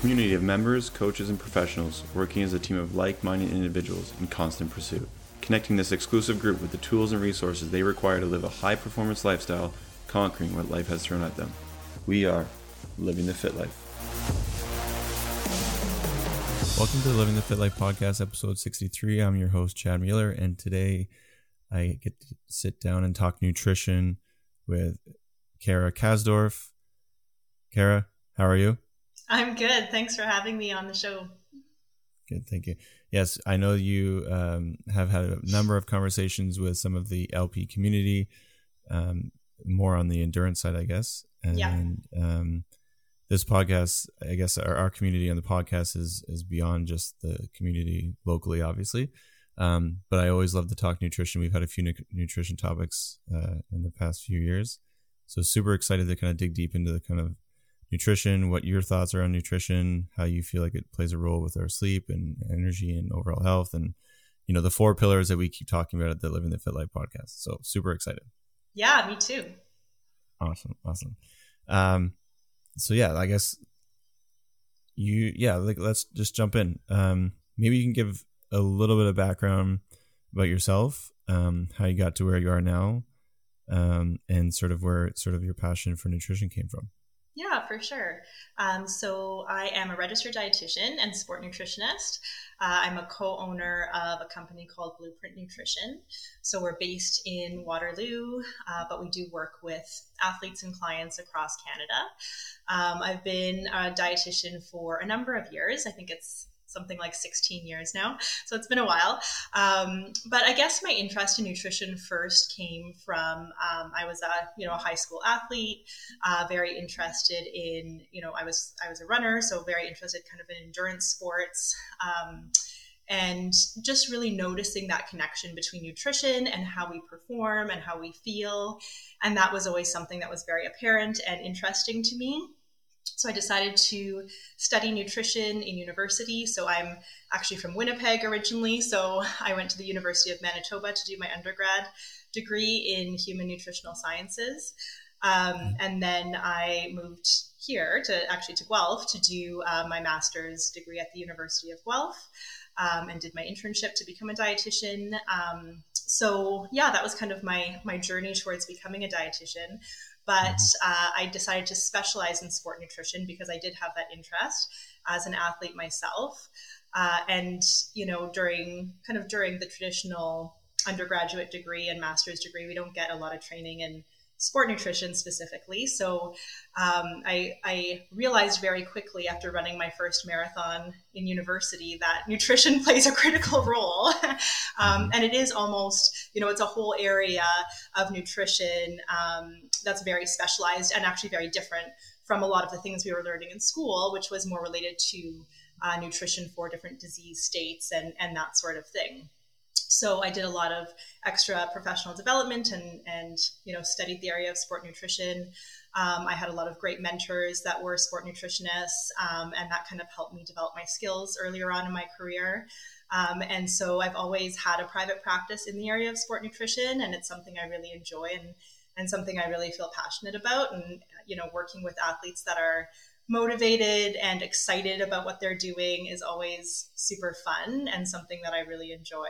community of members, coaches, and professionals working as a team of like-minded individuals in constant pursuit. Connecting this exclusive group with the tools and resources they require to live a high-performance lifestyle, conquering what life has thrown at them. We are Living the Fit Life. Welcome to the Living the Fit Life podcast, episode 63. I'm your host, Chad Mueller, and today I get to sit down and talk nutrition with Kara Kasdorf. Kara, how are you? I'm good. Thanks for having me on the show. Good, thank you. Yes, I know you have had a number of conversations with some of the LP community, more on the endurance side, I guess. And this podcast, I guess our community on the podcast is beyond just the community locally, obviously. But I always love to talk nutrition. We've had a few nutrition topics in the past few years. So super excited to kind of dig deep into the kind of nutrition, what your thoughts are on nutrition, how you feel like it plays a role with our sleep and energy and overall health, and, you know, the four pillars that we keep talking about at the Living the Fit Life podcast. So super excited. Yeah, me too. Awesome. So yeah, I guess let's just jump in. Maybe you can give a little bit of background about yourself, how you got to where you are now, and sort of your passion for nutrition came from. Yeah, for sure. So I am a registered dietitian and sport nutritionist. I'm a co-owner of a company called Blueprint Nutrition. So we're based in Waterloo, but we do work with athletes and clients across Canada. I've been a dietitian for a number of years. I think it's something like 16 years now. So it's been a while. But I guess my interest in nutrition first came from, I was a high school athlete, very interested in, I was a runner, so very interested kind of in endurance sports, and just really noticing that connection between nutrition and how we perform and how we feel. And that was always something that was very apparent and interesting to me. So I decided to study nutrition in university. So I'm actually from Winnipeg originally. So I went to the University of Manitoba to do my undergrad degree in human nutritional sciences. And then I moved here to Guelph to do my master's degree at the University of Guelph, and did my internship to become a dietitian. So yeah, that was kind of my journey towards becoming a dietitian. But I decided to specialize in sport nutrition because I did have that interest as an athlete myself. And, during the traditional undergraduate degree and master's degree, we don't get a lot of training in sport nutrition specifically. So I realized very quickly after running my first marathon in university that nutrition plays a critical role. And it is almost, it's a whole area of nutrition that's very specialized and actually very different from a lot of the things we were learning in school, which was more related to nutrition for different disease states and that sort of thing. So I did a lot of extra professional development and studied the area of sport nutrition. I had a lot of great mentors that were sport nutritionists, and that kind of helped me develop my skills earlier on in my career. And so I've always had a private practice in the area of sport nutrition, and it's something I really enjoy and something I really feel passionate about. And, working with athletes that are motivated and excited about what they're doing is always super fun and something that I really enjoy.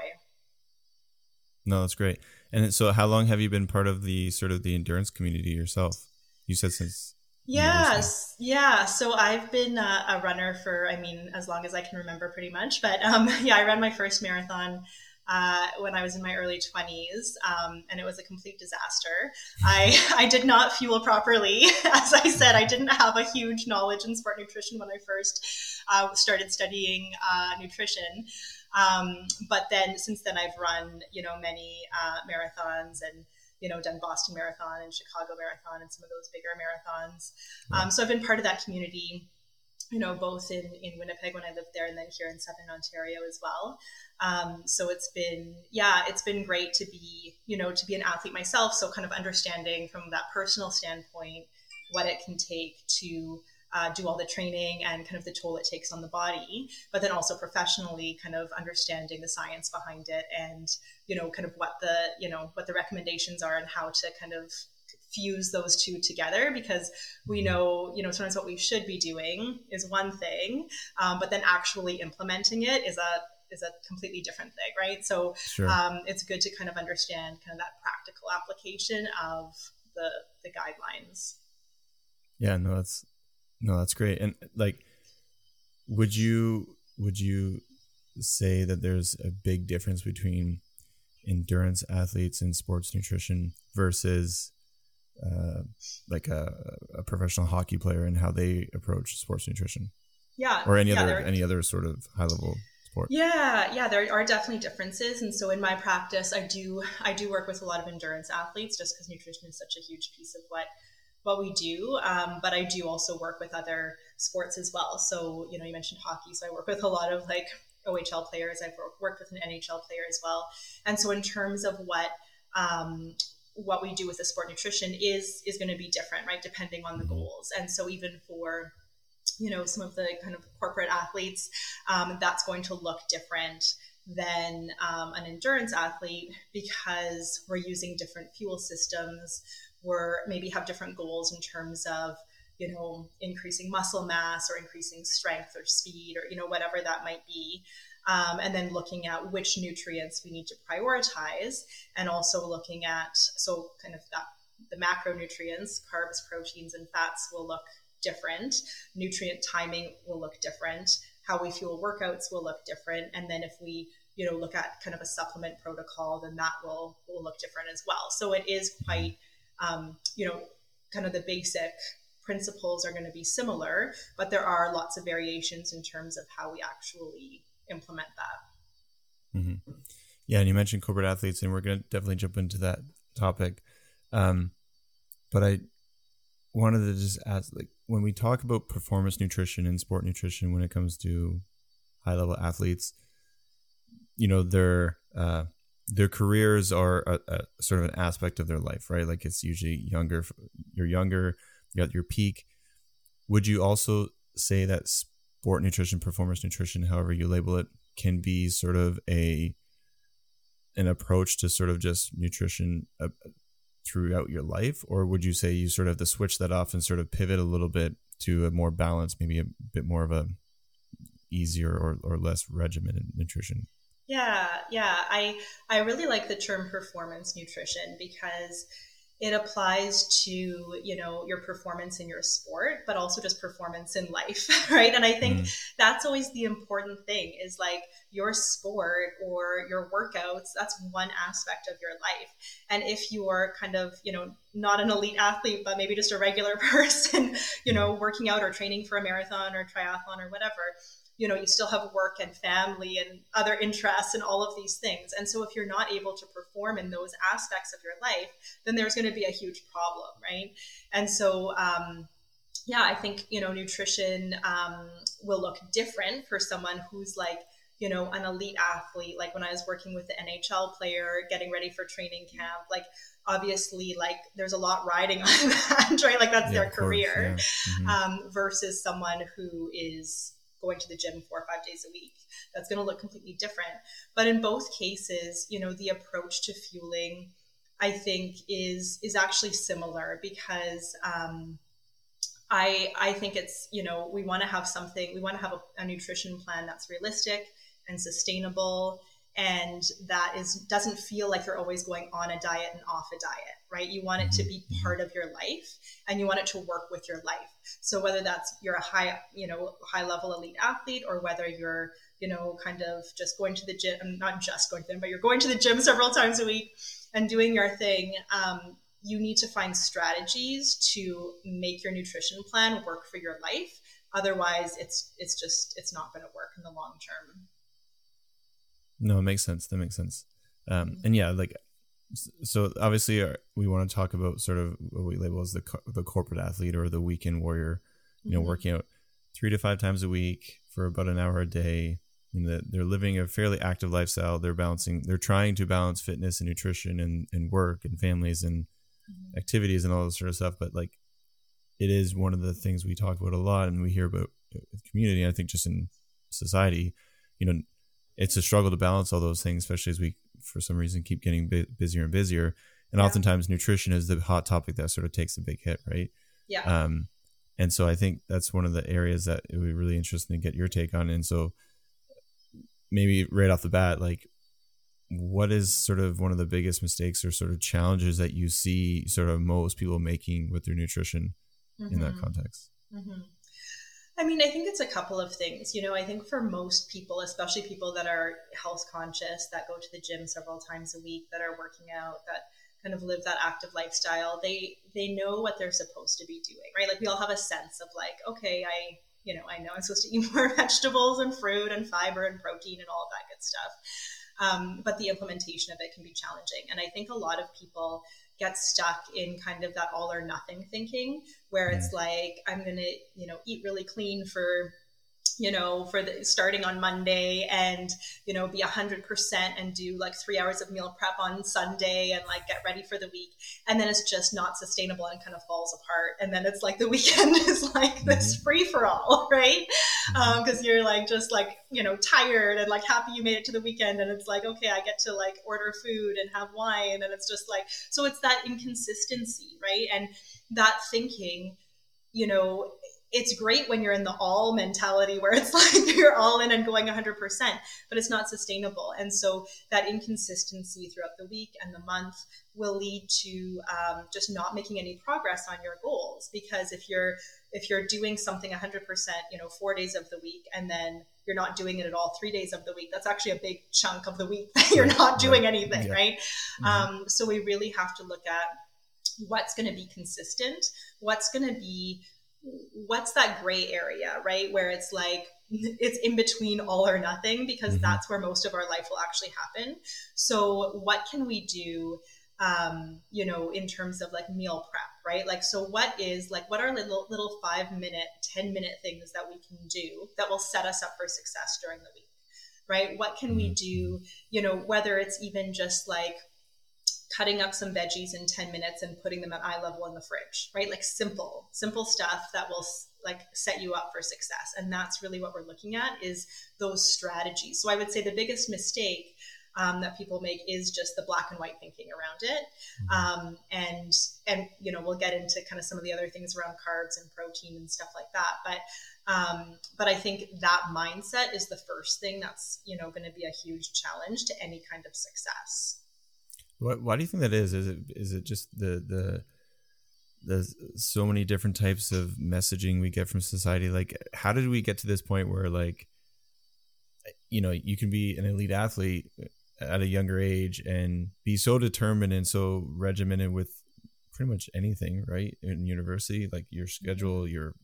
No, that's great. And so how long have you been part of the sort of the endurance community yourself? You said since... Yes. Yeah. So I've been a runner for, as long as I can remember pretty much. But I ran my first marathon when I was in my early 20s, and it was a complete disaster. I did not fuel properly. As I said, I didn't have a huge knowledge in sport nutrition when I first started studying nutrition. But then since then I've run, many, marathons and, done Boston Marathon and Chicago Marathon and some of those bigger marathons. Wow. So I've been part of that community, both in Winnipeg when I lived there and then here in Southern Ontario as well. So it's been great to be, to be an athlete myself. So kind of understanding from that personal standpoint, what it can take to do all the training and kind of the toll it takes on the body, but then also professionally kind of understanding the science behind it and, kind of what the recommendations are and how to kind of fuse those two together, because we know, you know, sometimes what we should be doing is one thing, but then actually implementing it is a completely different thing, right? So sure. It's good to kind of understand kind of that practical application of the guidelines. Yeah, no, that's great. And like, would you say that there's a big difference between endurance athletes in sports nutrition versus like a professional hockey player and how they approach sports nutrition? Yeah. Or any other sort of high level sport? Yeah, there are definitely differences. And so in my practice, I do work with a lot of endurance athletes just because nutrition is such a huge piece of what we do. But I do also work with other sports as well. So, you know, you mentioned hockey. So I work with a lot of like OHL players. I've worked with an NHL player as well. And so in terms of what we do with the sport nutrition is going to be different, right? Depending on the goals. And so even for, you know, some of the kind of corporate athletes, that's going to look different than an endurance athlete, because we're using different fuel systems. We're maybe have different goals in terms of, you know, increasing muscle mass or increasing strength or speed or, you know, whatever that might be. And then looking at which nutrients we need to prioritize, and also looking at, so kind of that, the macronutrients, carbs, proteins, and fats will look different. Nutrient timing will look different. How we fuel workouts will look different. And then if we, you know, look at kind of a supplement protocol, then that will look different as well. So it is quite, you know, kind of the basic principles are going to be similar, but there are lots of variations in terms of how we actually implement that. Mm-hmm. Yeah. And you mentioned corporate athletes, and we're going to definitely jump into that topic. But I wanted to just ask, like, when we talk about performance nutrition and sport nutrition, when it comes to high level athletes, you know, their careers are a sort of an aspect of their life, right? Like, it's usually younger, you're at your peak. Would you also say that sport nutrition, performance nutrition, however you label it, can be sort of an approach to sort of just nutrition throughout your life? Or would you say you sort of have to switch that off and sort of pivot a little bit to a more balanced, maybe a bit more of a easier or less regimented nutrition? Yeah. I really like the term performance nutrition, because it applies to, you know, your performance in your sport, but also just performance in life, right? And I think that's always the important thing, is like your sport or your workouts, that's one aspect of your life. And if you're kind of, you know, not an elite athlete, but maybe just a regular person, you know, working out or training for a marathon or triathlon or whatever, you know, you still have work and family and other interests and all of these things. And so if you're not able to perform in those aspects of your life, then there's going to be a huge problem, right? And so, I think, you know, nutrition will look different for someone who's like, you know, an elite athlete. Like when I was working with the NHL player, getting ready for training camp, like obviously, like there's a lot riding on that, right? Like that's their career, versus someone who is going to the gym 4 or 5 days a week. That's going to look completely different. But in both cases, you know, the approach to fueling, I think, is actually similar, because I think it's, you know, we want to have something, we want to have a nutrition plan that's realistic and sustainable, and that doesn't feel like you're always going on a diet and off a diet, right? You want it to be part of your life, and you want it to work with your life. So whether that's you're a high level elite athlete, or whether you're, you know, kind of just going to the gym, not just going to the gym, but you're going to the gym several times a week and doing your thing, you need to find strategies to make your nutrition plan work for your life. Otherwise, it's not going to work in the long term. No, it makes sense. That makes sense. And yeah, like, so obviously we want to talk about sort of what we label as the corporate athlete or the weekend warrior, you know, working out 3 to 5 times a week for about an hour a day. You know, they're living a fairly active lifestyle. They're trying to balance fitness and nutrition and work and families and activities and all this sort of stuff. But like, it is one of the things we talk about a lot, and we hear about with community, I think just in society, you know, it's a struggle to balance all those things, especially as we, for some reason, keep getting busier and busier. And oftentimes nutrition is the hot topic that sort of takes a big hit, right? Yeah. And so I think that's one of the areas that it would be really interesting to get your take on. And so maybe right off the bat, like, what is sort of one of the biggest mistakes or sort of challenges that you see sort of most people making with their nutrition in that context? I mean, I think it's a couple of things. You know, I think for most people, especially people that are health conscious, that go to the gym several times a week, that are working out, that kind of live that active lifestyle, they know what they're supposed to be doing, right? Like, we all have a sense of like, okay, I know I'm supposed to eat more vegetables and fruit and fiber and protein and all of that good stuff. But the implementation of it can be challenging. And I think a lot of people get stuck in kind of that all or nothing thinking, where it's like, I'm going to, you know, eat really clean for starting on Monday, and, you know, be 100% and do like 3 hours of meal prep on Sunday and like get ready for the week. And then it's just not sustainable and kind of falls apart. And then it's like the weekend is like this free for all, right? Because you're like, just like, you know, tired and like happy you made it to the weekend. And it's like, okay, I get to like order food and have wine. And it's just like, so it's that inconsistency, right? And that thinking, you know, it's great when you're in the all mentality where it's like you're all in and going 100%, but it's not sustainable. And so that inconsistency throughout the week and the month will lead to just not making any progress on your goals. Because if you're doing something 100%, you know, 4 days of the week, and then you're not doing it at all 3 days of the week, that's actually a big chunk of the week that you're not doing anything, right? So we really have to look at what's going to be consistent, what's that gray area, right? Where it's like, it's in between all or nothing, because that's where most of our life will actually happen. So what can we do, you know, in terms of like meal prep, right? Like, so what are little 5 minute, 10 minute things that we can do that will set us up for success during the week, right? What can we do, you know, whether it's even just like cutting up some veggies in 10 minutes and putting them at eye level in the fridge, right? Like simple stuff that will like set you up for success. And that's really what we're looking at, is those strategies. So I would say the biggest mistake that people make is just the black and white thinking around it. And, you know, we'll get into kind of some of the other things around carbs and protein and stuff like that. But I think that mindset is the first thing that's, you know, going to be a huge challenge to any kind of success. Why do you think that is? Is it just the so many different types of messaging we get from society? Like, how did we get to this point where, like, you know, you can be an elite athlete at a younger age and be so determined and so regimented with pretty much anything, right? In university, like your schedule, your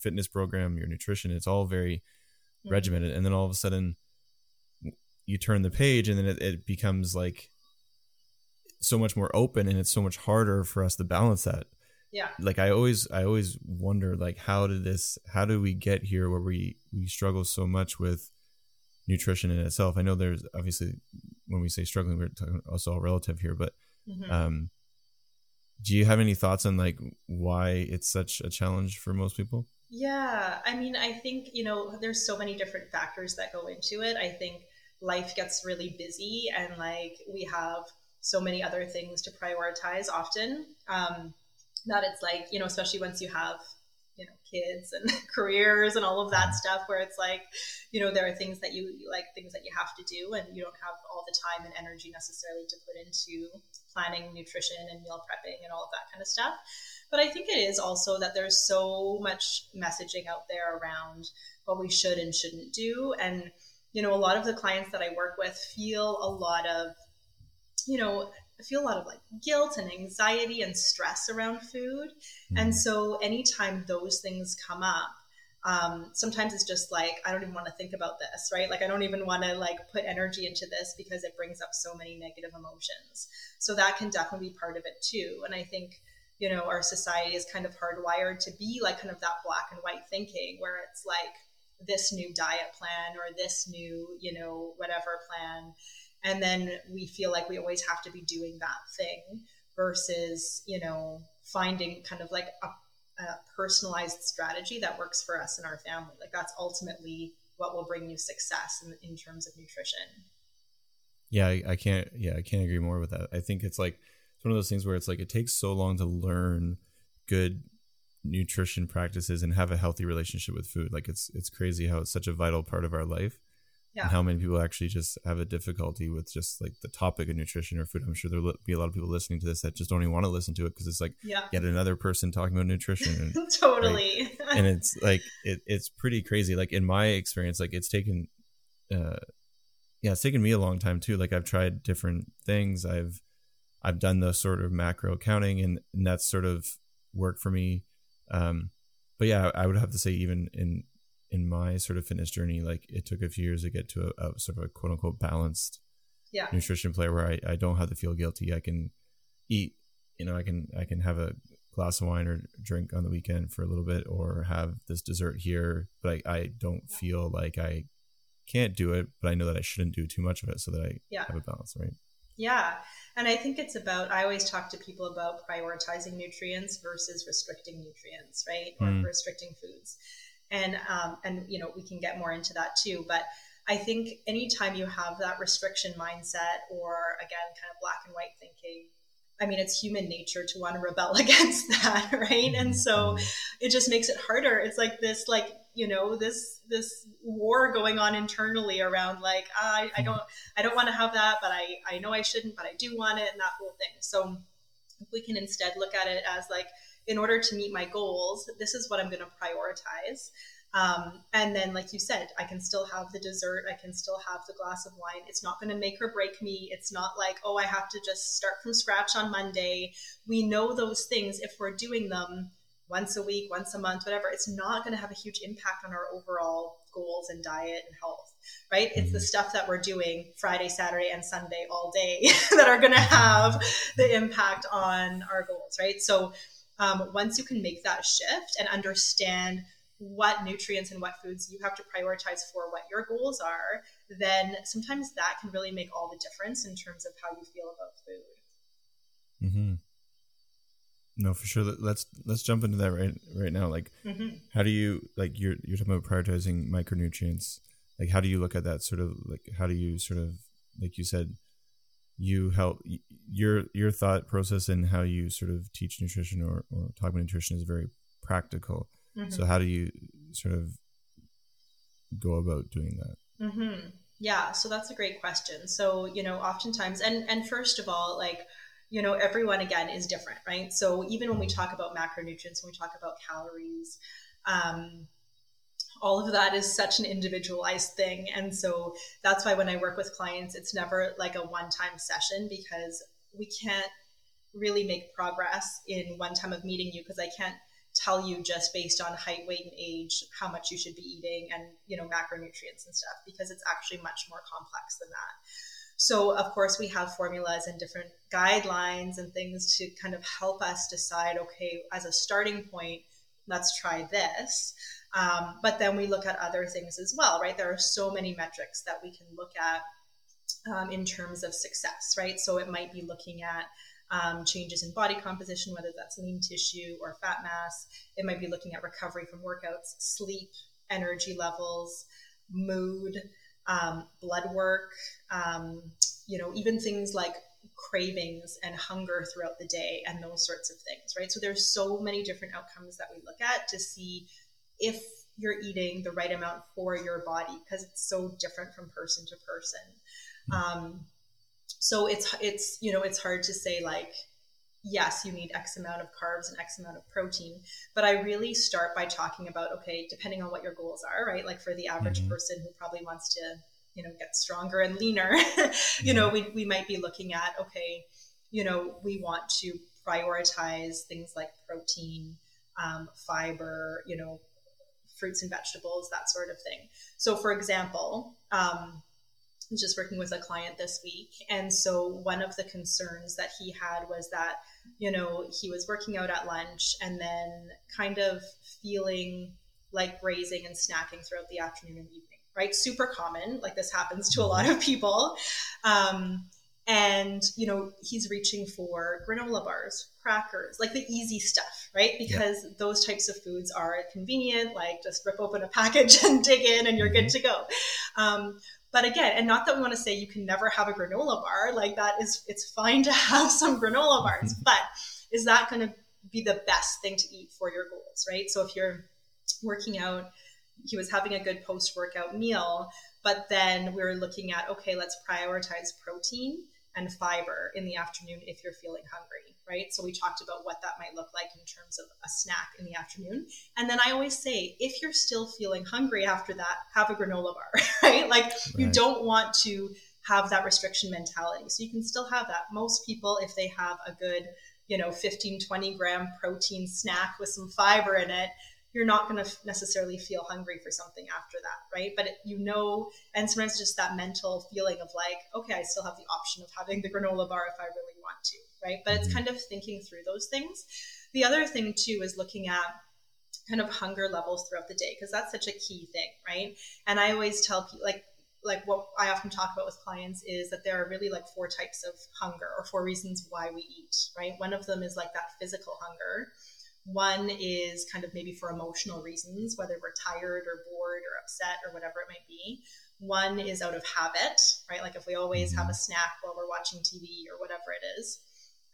fitness program, your nutrition, it's all very regimented. And then all of a sudden you turn the page, and then it becomes like so much more open, and it's so much harder for us to balance that. Yeah. Like, I always wonder, like, how do we get here where we struggle so much with nutrition in itself? I know there's obviously, when we say struggling, we're talking also all relative here, but do you have any thoughts on like why it's such a challenge for most people? Yeah. I mean, I think, you know, there's so many different factors that go into it. I think life gets really busy, and like we have so many other things to prioritize often, that it's like, you know, especially once you have, you know, kids and careers and all of that stuff, where it's like, you know, there are things that you like, things that you have to do, and you don't have all the time and energy necessarily to put into planning nutrition and meal prepping and all of that kind of stuff. But I think it is also that there's so much messaging out there around what we should and shouldn't do. And, you know, a lot of the clients that I work with feel a lot of like guilt and anxiety and stress around food. And so anytime those things come up, sometimes it's just like, I don't even want to think about this, right? Like, I don't even want to like put energy into this because it brings up so many negative emotions. So that can definitely be part of it too. And I think, you know, our society is kind of hardwired to be like kind of that black and white thinking, where it's like this new diet plan or this new, you know, whatever plan. And then we feel like we always have to be doing that thing, versus, you know, finding kind of like a personalized strategy that works for us and our family. Like, that's ultimately what will bring you success in terms of nutrition. Yeah, I can't agree more with that. I think it's like, it's one of those things where it's like, it takes so long to learn good nutrition practices and have a healthy relationship with food. Like it's crazy how it's such a vital part of our life. Yeah. And how many people actually just have a difficulty with just like the topic of nutrition or food. I'm sure there'll be a lot of people listening to this that just don't even want to listen to it because it's like yet another person talking about nutrition. And, totally. Right? And it's like, it's pretty crazy. Like in my experience, like it's taken me a long time too. Like I've tried different things. I've done the sort of macro counting and that's sort of worked for me. But yeah, I would have to say even in my sort of fitness journey, like it took a few years to get to a sort of a quote unquote balanced nutrition player where I don't have to feel guilty. I can eat, you know, I can have a glass of wine or drink on the weekend for a little bit or have this dessert here, but I don't feel like I can't do it, but I know that I shouldn't do too much of it so that I have a balance, right? Yeah. And I think it's about, I always talk to people about prioritizing nutrients versus restricting nutrients, right? Or restricting foods. And you know, we can get more into that too, but I think anytime you have that restriction mindset or again, kind of black and white thinking, I mean, it's human nature to want to rebel against that. Right. And so it just makes it harder. It's like this, like, you know, this war going on internally around like, I don't want to have that, but I know I shouldn't, but I do want it and that whole thing. So if we can instead look at it as like, in order to meet my goals, this is what I'm going to prioritize. And then, like you said, I can still have the dessert. I can still have the glass of wine. It's not going to make or break me. It's not like, oh, I have to just start from scratch on Monday. We know those things. If we're doing them once a week, once a month, whatever, it's not going to have a huge impact on our overall goals and diet and health, right? Mm-hmm. It's the stuff that we're doing Friday, Saturday, and Sunday all day that are going to have the impact on our goals, right? So once you can make that shift and understand what nutrients and what foods you have to prioritize for what your goals are, then sometimes that can really make all the difference in terms of how you feel about food. Mm-hmm. No, for sure. Let's jump into that right now. Like, how do you, like you're talking about prioritizing micronutrients. Like, how do you look at that sort of like, how do you sort of, like you said, you help your thought process and how you sort of teach nutrition or talk about nutrition is very practical. Mm-hmm. So how do you sort of go about doing that? Mm-hmm. Yeah. So that's a great question. So, you know, oftentimes, and first of all, like, you know, everyone again is different, right? So even when we talk about macronutrients, when we talk about calories, all of that is such an individualized thing. And so that's why when I work with clients, it's never like a one-time session because we can't really make progress in one time of meeting you because I can't tell you just based on height, weight, and age, how much you should be eating and, you know, macronutrients and stuff because it's actually much more complex than that. So of course we have formulas and different guidelines and things to kind of help us decide, okay, as a starting point, let's try this. But then we look at other things as well, right? There are so many metrics that we can look at in terms of success, right? So it might be looking at changes in body composition, whether that's lean tissue or fat mass. It might be looking at recovery from workouts, sleep, energy levels, mood, blood work, you know, even things like cravings and hunger throughout the day and those sorts of things, right? So there's so many different outcomes that we look at to see if you're eating the right amount for your body, because it's so different from person to person. So it's, you know, it's hard to say like, yes, you need X amount of carbs and X amount of protein, but I really start by talking about, okay, depending on what your goals are, right? Like for the average person who probably wants to, you know, get stronger and leaner, you know, we might be looking at, okay, you know, we want to prioritize things like protein, fiber, you know, fruits and vegetables, that sort of thing. So for example, I was just working with a client this week. And so one of the concerns that he had was that, you know, he was working out at lunch and then kind of feeling like grazing and snacking throughout the afternoon and evening, right? Super common. Like this happens to a lot of people. And, you know, he's reaching for granola bars, crackers, like the easy stuff, right? Because those types of foods are convenient, like just rip open a package and dig in and you're good to go. But again, and not that we want to say you can never have a granola bar, like that is, it's fine to have some granola bars, but is that going to be the best thing to eat for your goals, right? So if you're working out, he was having a good post-workout meal, but then we were looking at, okay, let's prioritize protein and fiber in the afternoon if you're feeling hungry, right? So we talked about what that might look like in terms of a snack in the afternoon. And then I always say, if you're still feeling hungry after that, have a granola bar, right? Like you don't want to have that restriction mentality. So you can still have that. Most people, if they have a good, you know, 15, 20 gram protein snack with some fiber in it, you're not going to necessarily feel hungry for something after that, right? But, you know, and sometimes just that mental feeling of like, okay, I still have the option of having the granola bar if I really want to, right? But it's kind of thinking through those things. The other thing too is looking at kind of hunger levels throughout the day, because that's such a key thing, right? And I always tell people, like what I often talk about with clients is that there are really like four types of hunger, or four reasons why we eat, right? One of them is like that physical hunger. One is kind of maybe for emotional reasons, whether we're tired or bored or upset or whatever it might be. One is out of habit, right? Like if we always have a snack while we're watching TV or whatever it is.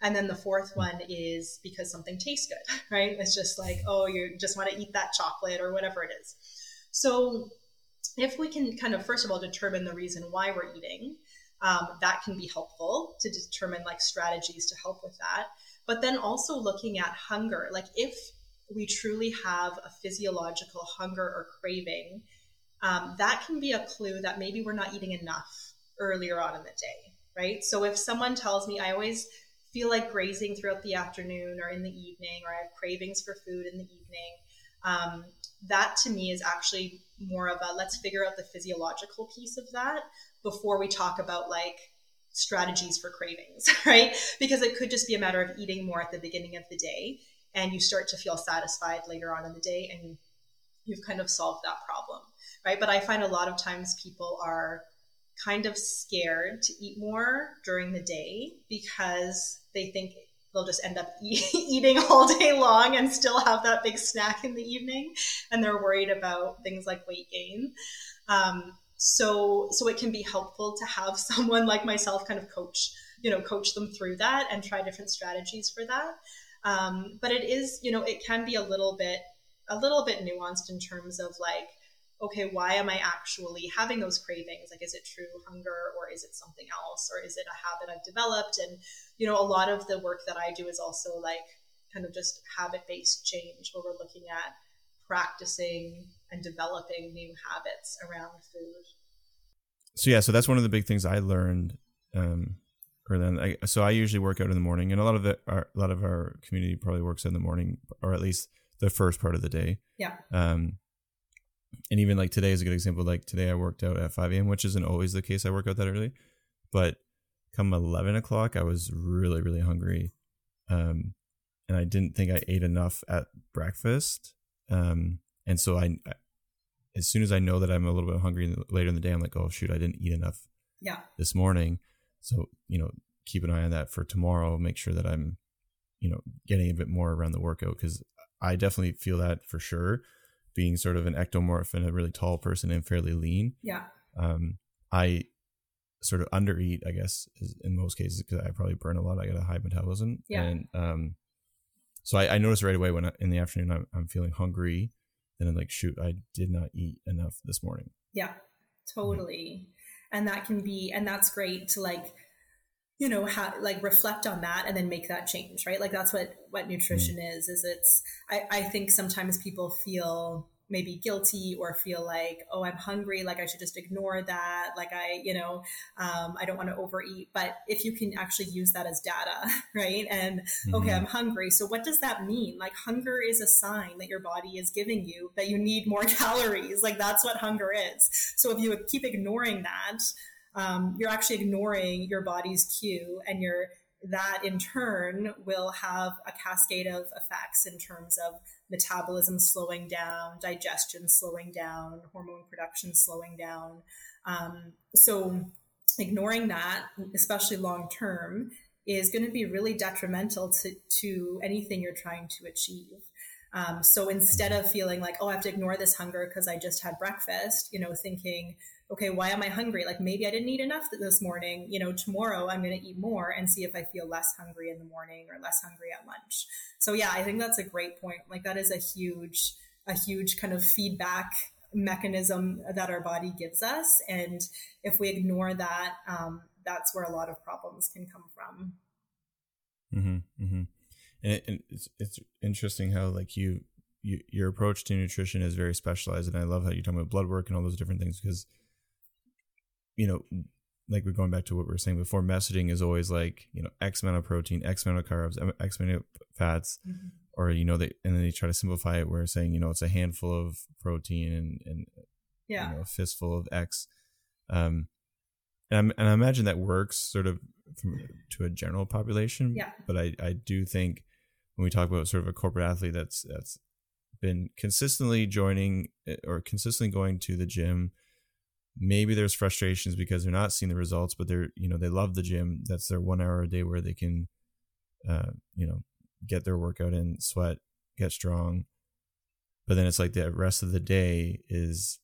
And then the fourth one is because something tastes good, right? It's just like, oh, you just want to eat that chocolate or whatever it is. So if we can kind of, first of all, determine the reason why we're eating, that can be helpful to determine like strategies to help with that. But then also looking at hunger, like if we truly have a physiological hunger or craving, that can be a clue that maybe we're not eating enough earlier on in the day, right? So if someone tells me, I always feel like grazing throughout the afternoon or in the evening, or I have cravings for food in the evening, that to me is actually more of a, let's figure out the physiological piece of that before we talk about like strategies for cravings, right? Because it could just be a matter of eating more at the beginning of the day, and you start to feel satisfied later on in the day, and you've kind of solved that problem, right? But I find a lot of times people are kind of scared to eat more during the day because they think they'll just end up eating all day long and still have that big snack in the evening, and they're worried about things like weight gain. So it can be helpful to have someone like myself kind of coach them through that and try different strategies for that. But it is, you know, it can be a little bit nuanced in terms of like, okay, why am I actually having those cravings? Like, is it true hunger, or is it something else? Or is it a habit I've developed? And, you know, a lot of the work that I do is also like kind of just habit-based change, where we're looking at practicing and developing new habits around food. So that's one of the big things I learned. So I usually work out in the morning, and a lot of our community probably works in the morning, or at least the first part of the day. Yeah. And even like today is a good example. Like today I worked out at 5 a.m., which isn't always the case. I work out that early, but come 11 o'clock, I was really, really hungry, and I didn't think I ate enough at breakfast. And so I, as soon as I know that I'm a little bit hungry later in the day, I'm like, oh shoot, I didn't eat enough this morning. So, you know, keep an eye on that for tomorrow. Make sure that I'm, you know, getting a bit more around the workout. 'Cause I definitely feel that for sure, being sort of an ectomorph and a really tall person and fairly lean. Yeah. I sort of undereat, I guess, in most cases, 'cause I probably burn a lot. I got a high metabolism. Yeah. And, so I noticed right away when in the afternoon I'm feeling hungry. And I'm like, shoot, I did not eat enough this morning. Yeah, totally. And that can be, and that's great to like, you know, like reflect on that and then make that change, right? Like that's what nutrition is it's, I think sometimes people feel maybe guilty or feel like, oh, I'm hungry. Like I should just ignore that. Like I don't want to overeat. But if you can actually use that as data, right? And okay, I'm hungry. So what does that mean? Like hunger is a sign that your body is giving you that you need more calories. Like that's what hunger is. So if you keep ignoring that, you're actually ignoring your body's cue, and that in turn will have a cascade of effects in terms of metabolism slowing down, digestion slowing down, hormone production slowing down. So ignoring that, especially long term, is going to be really detrimental to anything you're trying to achieve. So instead of feeling like, oh, I have to ignore this hunger because I just had breakfast, you know, thinking, okay, why am I hungry? Like maybe I didn't eat enough this morning, you know, tomorrow I'm going to eat more and see if I feel less hungry in the morning or less hungry at lunch. So yeah, I think that's a great point. Like that is a huge kind of feedback mechanism that our body gives us. And if we ignore that, that's where a lot of problems can come from. Mm-hmm, mm-hmm. And it's interesting how like your approach to nutrition is very specialized, and I love how you're talking about blood work and all those different things, because, you know, like we're going back to what we were saying before, messaging is always like, you know, X amount of protein, X amount of carbs, X amount of fats, mm-hmm. or, you know, and then they try to simplify it where saying, you know, it's a handful of protein and yeah. you know, a fistful of X. And I imagine that works sort of to a general population, yeah. but I do think when we talk about sort of a corporate athlete that's been consistently joining or consistently going to the gym, maybe there's frustrations because they're not seeing the results, but they're, you know, they love the gym. That's their 1 hour a day where they can, you know, get their workout in, sweat, get strong. But then it's like the rest of the day is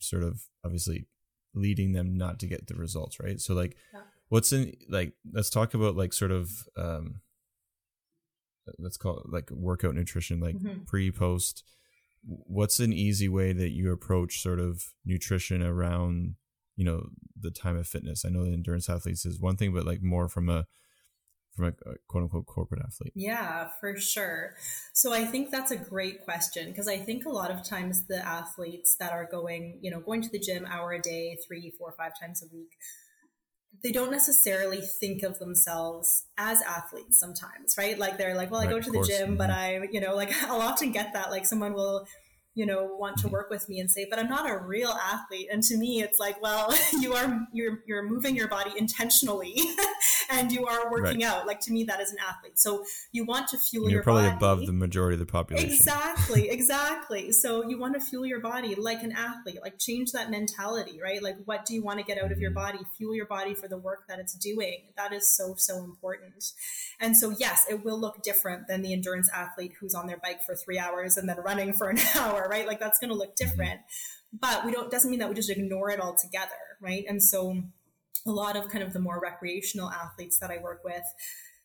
sort of obviously leading them not to get the results, right? So like yeah. what's in, like, let's talk about like sort of let's call it like workout nutrition, like mm-hmm. pre-post. What's an easy way that you approach sort of nutrition around, you know, the time of fitness? I know the endurance athletes is one thing, but like more from a quote unquote corporate athlete. Yeah, for sure. So I think that's a great question, because I think a lot of times the athletes that are going to the gym hour a day, 3, 4, 5 times a week, they don't necessarily think of themselves as athletes sometimes, right? Like they're like, well, I go to the gym, but I, you know, like I'll often get that, like someone will, you know, want to work with me and say, but I'm not a real athlete. And to me, it's like, well, you're moving your body intentionally and you are working right. out. Like to me, that is an athlete. So you want to fuel your body. You're probably above the majority of the population. Exactly. Exactly. So you want to fuel your body like an athlete, like change that mentality, right? Like what do you want to get out mm-hmm. of your body? Fuel your body for the work that it's doing. That is so, so important. And so yes, it will look different than the endurance athlete who's on their bike for 3 hours and then running for an hour. Right? Like that's going to look different, but doesn't mean that we just ignore it altogether. Right. And so a lot of kind of the more recreational athletes that I work with,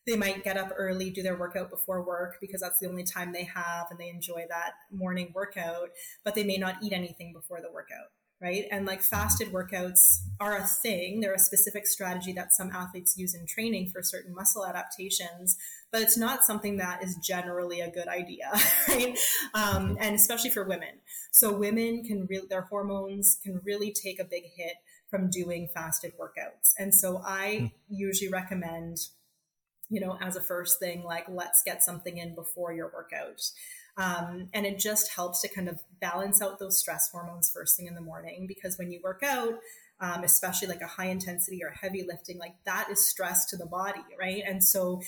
they might get up early, do their workout before work because that's the only time they have and they enjoy that morning workout, but they may not eat anything before the workout. Right. And like fasted workouts are a thing. They're a specific strategy that some athletes use in training for certain muscle adaptations, but it's not something that is generally a good idea. Right. And especially for women. So women their hormones can really take a big hit from doing fasted workouts. And so I usually recommend, you know, as a first thing, like let's get something in before your workout. And it just helps to kind of balance out those stress hormones first thing in the morning, because when you work out, especially like a high intensity or heavy lifting, like that is stress to the body, right? And so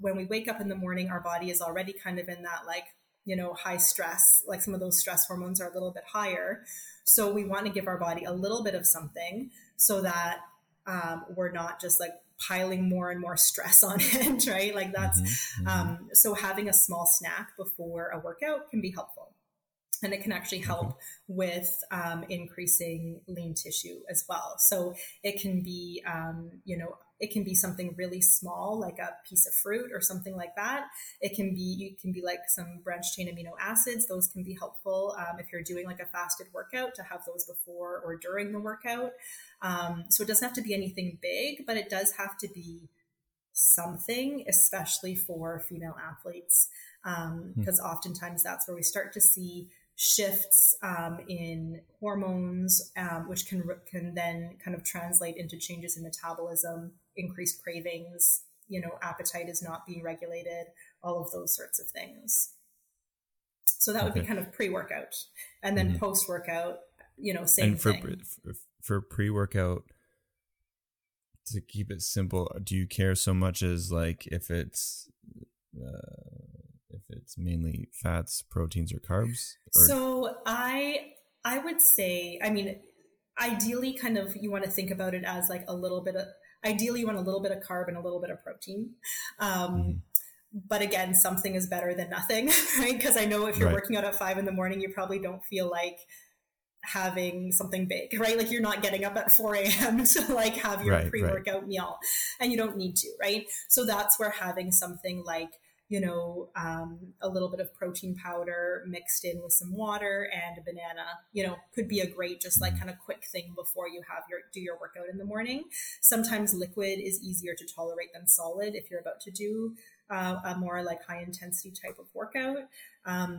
when we wake up in the morning, our body is already kind of in that, like, you know, high stress, like some of those stress hormones are a little bit higher. So we want to give our body a little bit of something so that we're not just like piling more and more stress on it, right? Like that's, mm-hmm. So having a small snack before a workout can be helpful, and it can actually help okay. with increasing lean tissue as well. So it can be, you know, it can be something really small, like a piece of fruit or something like that. It can be like some branched chain amino acids. Those can be helpful if you're doing like a fasted workout, to have those before or during the workout. So it doesn't have to be anything big, but it does have to be something, especially for female athletes, because oftentimes that's where we start to see shifts in hormones, which can then kind of translate into changes in metabolism, increased cravings, you know, appetite is not being regulated, all of those sorts of things. So that would be kind of pre-workout, and then post-workout, you know, same thing. And for pre-workout, to keep it simple, do you care so much as like if it's mainly fats, proteins, or carbs? Or? So I would say, I mean, Ideally, kind of, you want to think about it as like a little bit of, ideally you want a little bit of carb and a little bit of protein. But again, something is better than nothing, right? Because I know if you're working out at 5 a.m, you probably don't feel like having something big, right? Like you're not getting up at 4 a.m. to like have your pre-workout meal, and you don't need to, right? So that's where having something like, you know, a little bit of protein powder mixed in with some water and a banana, you know, could be a great, just like kind of quick thing before you have your, do your workout in the morning. Sometimes liquid is easier to tolerate than solid if you're about to do a more like high intensity type of workout.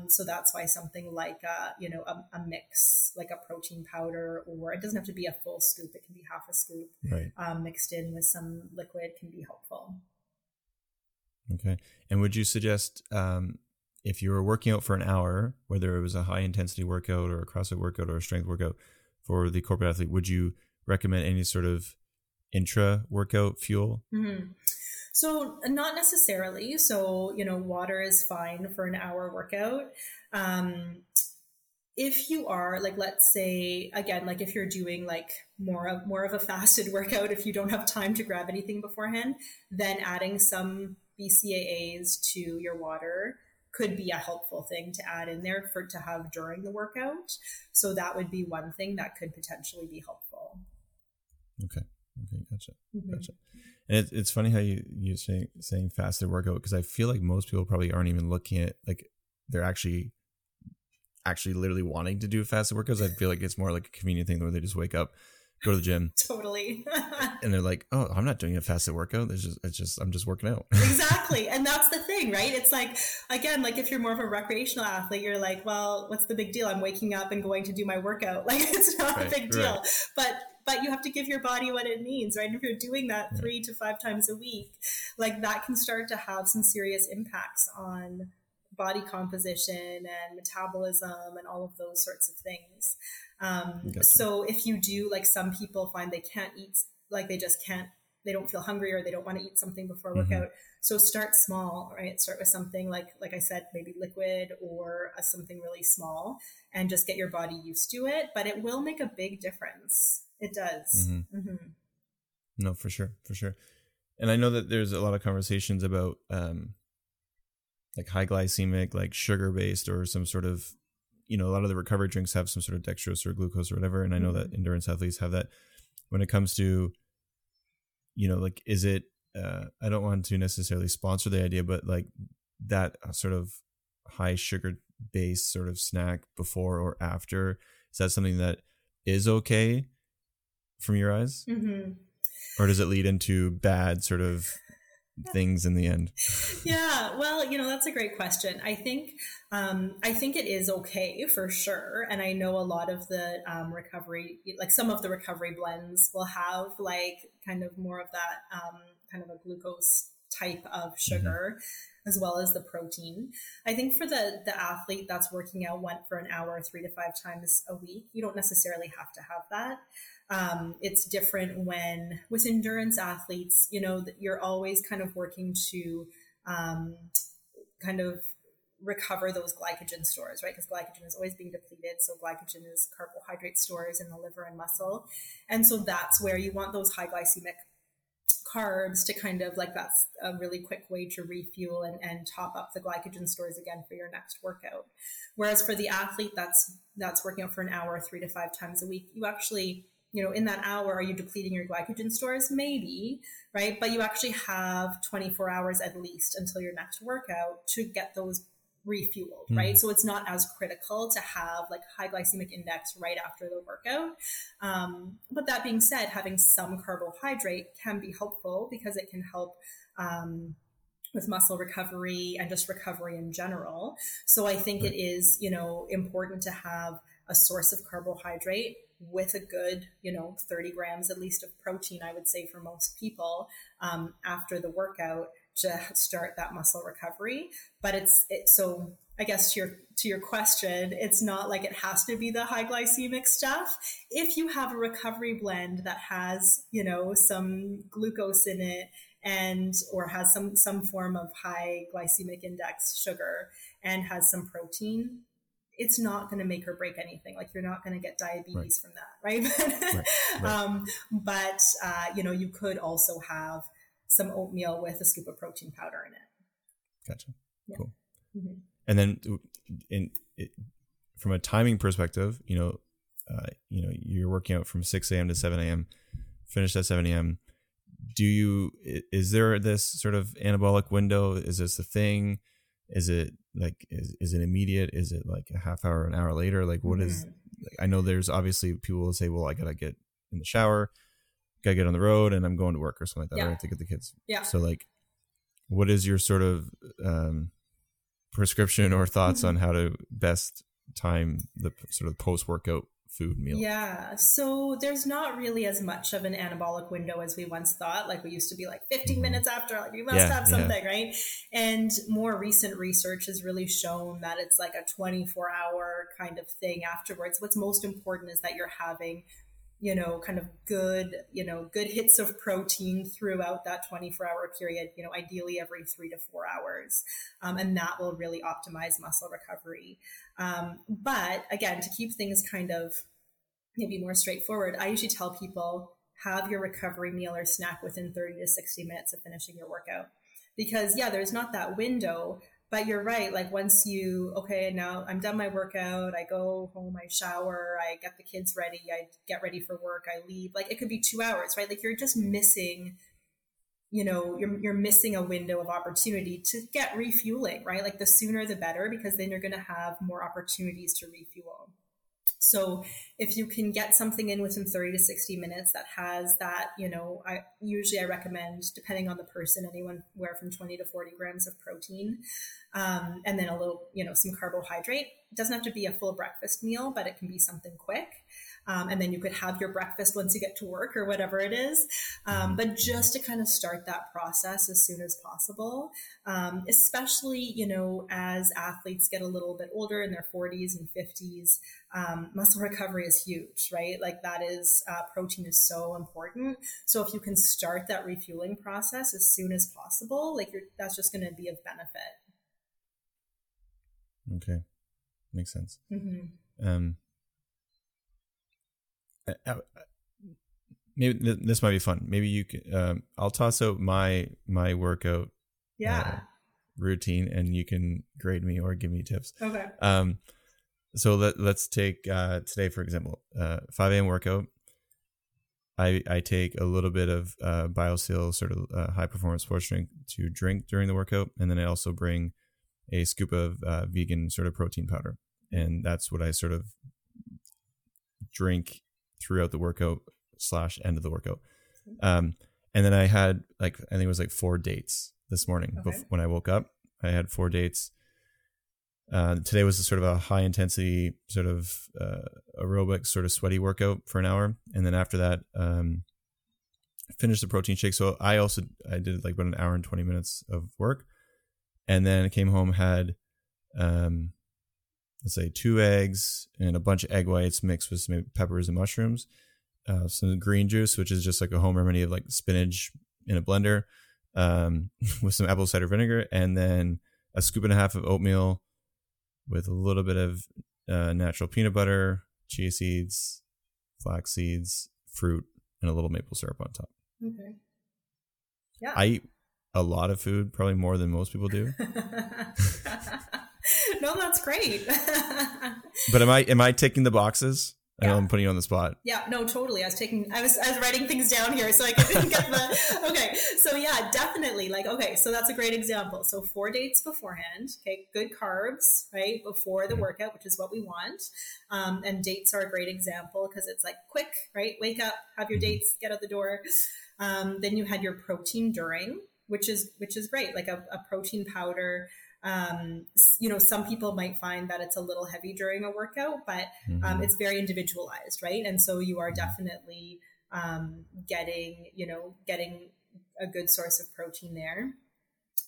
So that's why something like, you know, a mix, like a protein powder, or it doesn't have to be a full scoop. It can be half a scoop mixed in with some liquid can be helpful. Okay. And would you suggest, if you were working out for an hour, whether it was a high intensity workout or a CrossFit workout or a strength workout for the corporate athlete, would you recommend any sort of intra workout fuel? So not necessarily. So, you know, water is fine for an hour workout. If you are like, let's say again, like if you're doing like more of a fasted workout, if you don't have time to grab anything beforehand, then adding some BCAAs to your water could be a helpful thing to add in there for to have during the workout. So that would be one thing that could potentially be helpful. Okay. Okay. Gotcha. Gotcha. And it's funny how you're saying fasted workout, because I feel like most people probably aren't even looking at like they're actually literally wanting to do fasted workouts. I feel like it's more like a convenient thing where they just wake up, go to the gym. Totally. And they're like, oh, I'm not doing a fasted workout. I'm just working out. Exactly. And that's the thing, right? It's like, again, like if you're more of a recreational athlete, you're like, well, what's the big deal? I'm waking up and going to do my workout. Like it's not a big deal, but you have to give your body what it needs, right? And if you're doing that 3 to 5 times a week, like that can start to have some serious impacts on body composition and metabolism and all of those sorts of things. So if you do, like some people find they can't eat, like they just can't, they don't feel hungry or they don't want to eat something before workout. So start small, right? Start with something like I said, maybe liquid or something really small, and just get your body used to it, but it will make a big difference. It does. No, for sure. For sure. And I know that there's a lot of conversations about, like high glycemic, like sugar based or some sort of, you know, a lot of the recovery drinks have some sort of dextrose or glucose or whatever. And I know that endurance athletes have that. When it comes to, you know, like, is it, I don't want to necessarily sponsor the idea, but like that sort of high sugar based sort of snack before or after, is that something that is okay from your eyes? Or does it lead into bad sort of things in the end? Yeah, well, you know, that's a great question. I think it is okay for sure. And I know a lot of the recovery, like some of the recovery blends will have like kind of more of that kind of a glucose type of sugar as well as the protein. I think for the athlete that's working out for an hour 3 to 5 times a week, you don't necessarily have to have that. It's different when with endurance athletes, you know, you're always kind of working to kind of recover those glycogen stores, right? Because glycogen is always being depleted. So glycogen is carbohydrate stores in the liver and muscle. And so that's where you want those high glycemic carbs to kind of like, that's a really quick way to refuel and top up the glycogen stores again for your next workout. Whereas for the athlete that's working out for an hour 3 to 5 times a week, you actually, you know, in that hour, are you depleting your glycogen stores? Maybe, right? But you actually have 24 hours at least until your next workout to get those refueled, right? So it's not as critical to have like high glycemic index right after the workout. But that being said, having some carbohydrate can be helpful because it can help with muscle recovery and just recovery in general. So I think it is, you know, important to have a source of carbohydrate with a good, you know, 30 grams at least of protein, I would say for most people, after the workout to start that muscle recovery. But so I guess to your question, it's not like it has to be the high glycemic stuff. If you have a recovery blend that has, you know, some glucose in it and, or has some form of high glycemic index sugar and has some protein, it's not going to make or break anything. Like, you're not going to get diabetes from that. Right. You know, you could also have some oatmeal with a scoop of protein powder in it. Gotcha. Yeah. Cool. Mm-hmm. And then from a timing perspective, you know, you're working out from 6 a.m. to 7 a.m., finished at 7 a.m. Is there this sort of anabolic window? Is this the thing? Is it like, is it immediate? Is it like a half hour, an hour later? Like, what is, I know there's obviously people will say, well, I got to get in the shower, got to get on the road, and I'm going to work or something like that. Yeah. I have to get the kids. Yeah. So like, what is your sort of prescription or thoughts on how to best time the sort of post-workout food meal? Yeah. So there's not really as much of an anabolic window as we once thought. Like, we used to be like 15 minutes after, like, you must have something, right? And more recent research has really shown that it's like a 24-hour kind of thing afterwards. What's most important is that you're having, you know, kind of good, you know, good hits of protein throughout that 24-hour period, you know, ideally every 3 to 4 hours. And that will really optimize muscle recovery. But again, to keep things kind of maybe more straightforward, I usually tell people, have your recovery meal or snack within 30 to 60 minutes of finishing your workout. Because yeah, there's not that window, but you're right. Like, once you, okay, now I'm done my workout, I go home, I shower, I get the kids ready, I get ready for work, I leave. Like, it could be 2 hours, right? Like, you're just missing, you know, you're missing a window of opportunity to get refueling, right? Like, the sooner the better, because then you're going to have more opportunities to refuel. So if you can get something in within 30 to 60 minutes that has that, you know, I recommend, depending on the person, anywhere from 20 to 40 grams of protein, and then a little, you know, some carbohydrate. It doesn't have to be a full breakfast meal, but it can be something quick. And then you could have your breakfast once you get to work or whatever it is. But just to kind of start that process as soon as possible, especially, you know, as athletes get a little bit older in their 40s and 50s, muscle recovery is huge, right? Like, that is, protein is so important. So if you can start that refueling process as soon as possible, like, that's just going to be of benefit. Okay. Makes sense. Mm-hmm. Maybe this might be fun. Maybe you can, I'll toss out my workout routine, and you can grade me or give me tips. Okay. So let's take today, for example, 5 a.m. workout. I take a little bit of BioSteel sort of high performance sports drink to drink during the workout. And then I also bring a scoop of vegan sort of protein powder. And that's what I sort of drink throughout the workout / end of the workout. And then I had like, I think it was like 4 dates this morning. Okay. When I woke up, I had 4 dates. Today was a sort of a high intensity sort of aerobic sort of sweaty workout for an hour. And then after that, finished the protein shake. So I did like about an hour and 20 minutes of work. And then I came home, had, let's say 2 eggs and a bunch of egg whites mixed with some peppers and mushrooms, some green juice, which is just like a home remedy of like spinach in a blender, with some apple cider vinegar, and then a scoop and a half of oatmeal with a little bit of natural peanut butter, chia seeds, flax seeds, fruit, and a little maple syrup on top. Okay. Yeah. I eat a lot of food, probably more than most people do. No, that's great. But am I ticking the boxes? I know I'm putting you on the spot. Yeah, no, totally. I was writing things down here so I couldn't get the okay. So yeah, definitely. Like, okay, so that's a great example. So 4 dates beforehand, okay, good carbs, right, before the workout, which is what we want. And dates are a great example because it's like quick, right? Wake up, have your dates, get out the door. Then you had your protein during, which is great, like a protein powder. You know, some people might find that it's a little heavy during a workout, but it's very individualized, right? And so you are definitely getting a good source of protein there.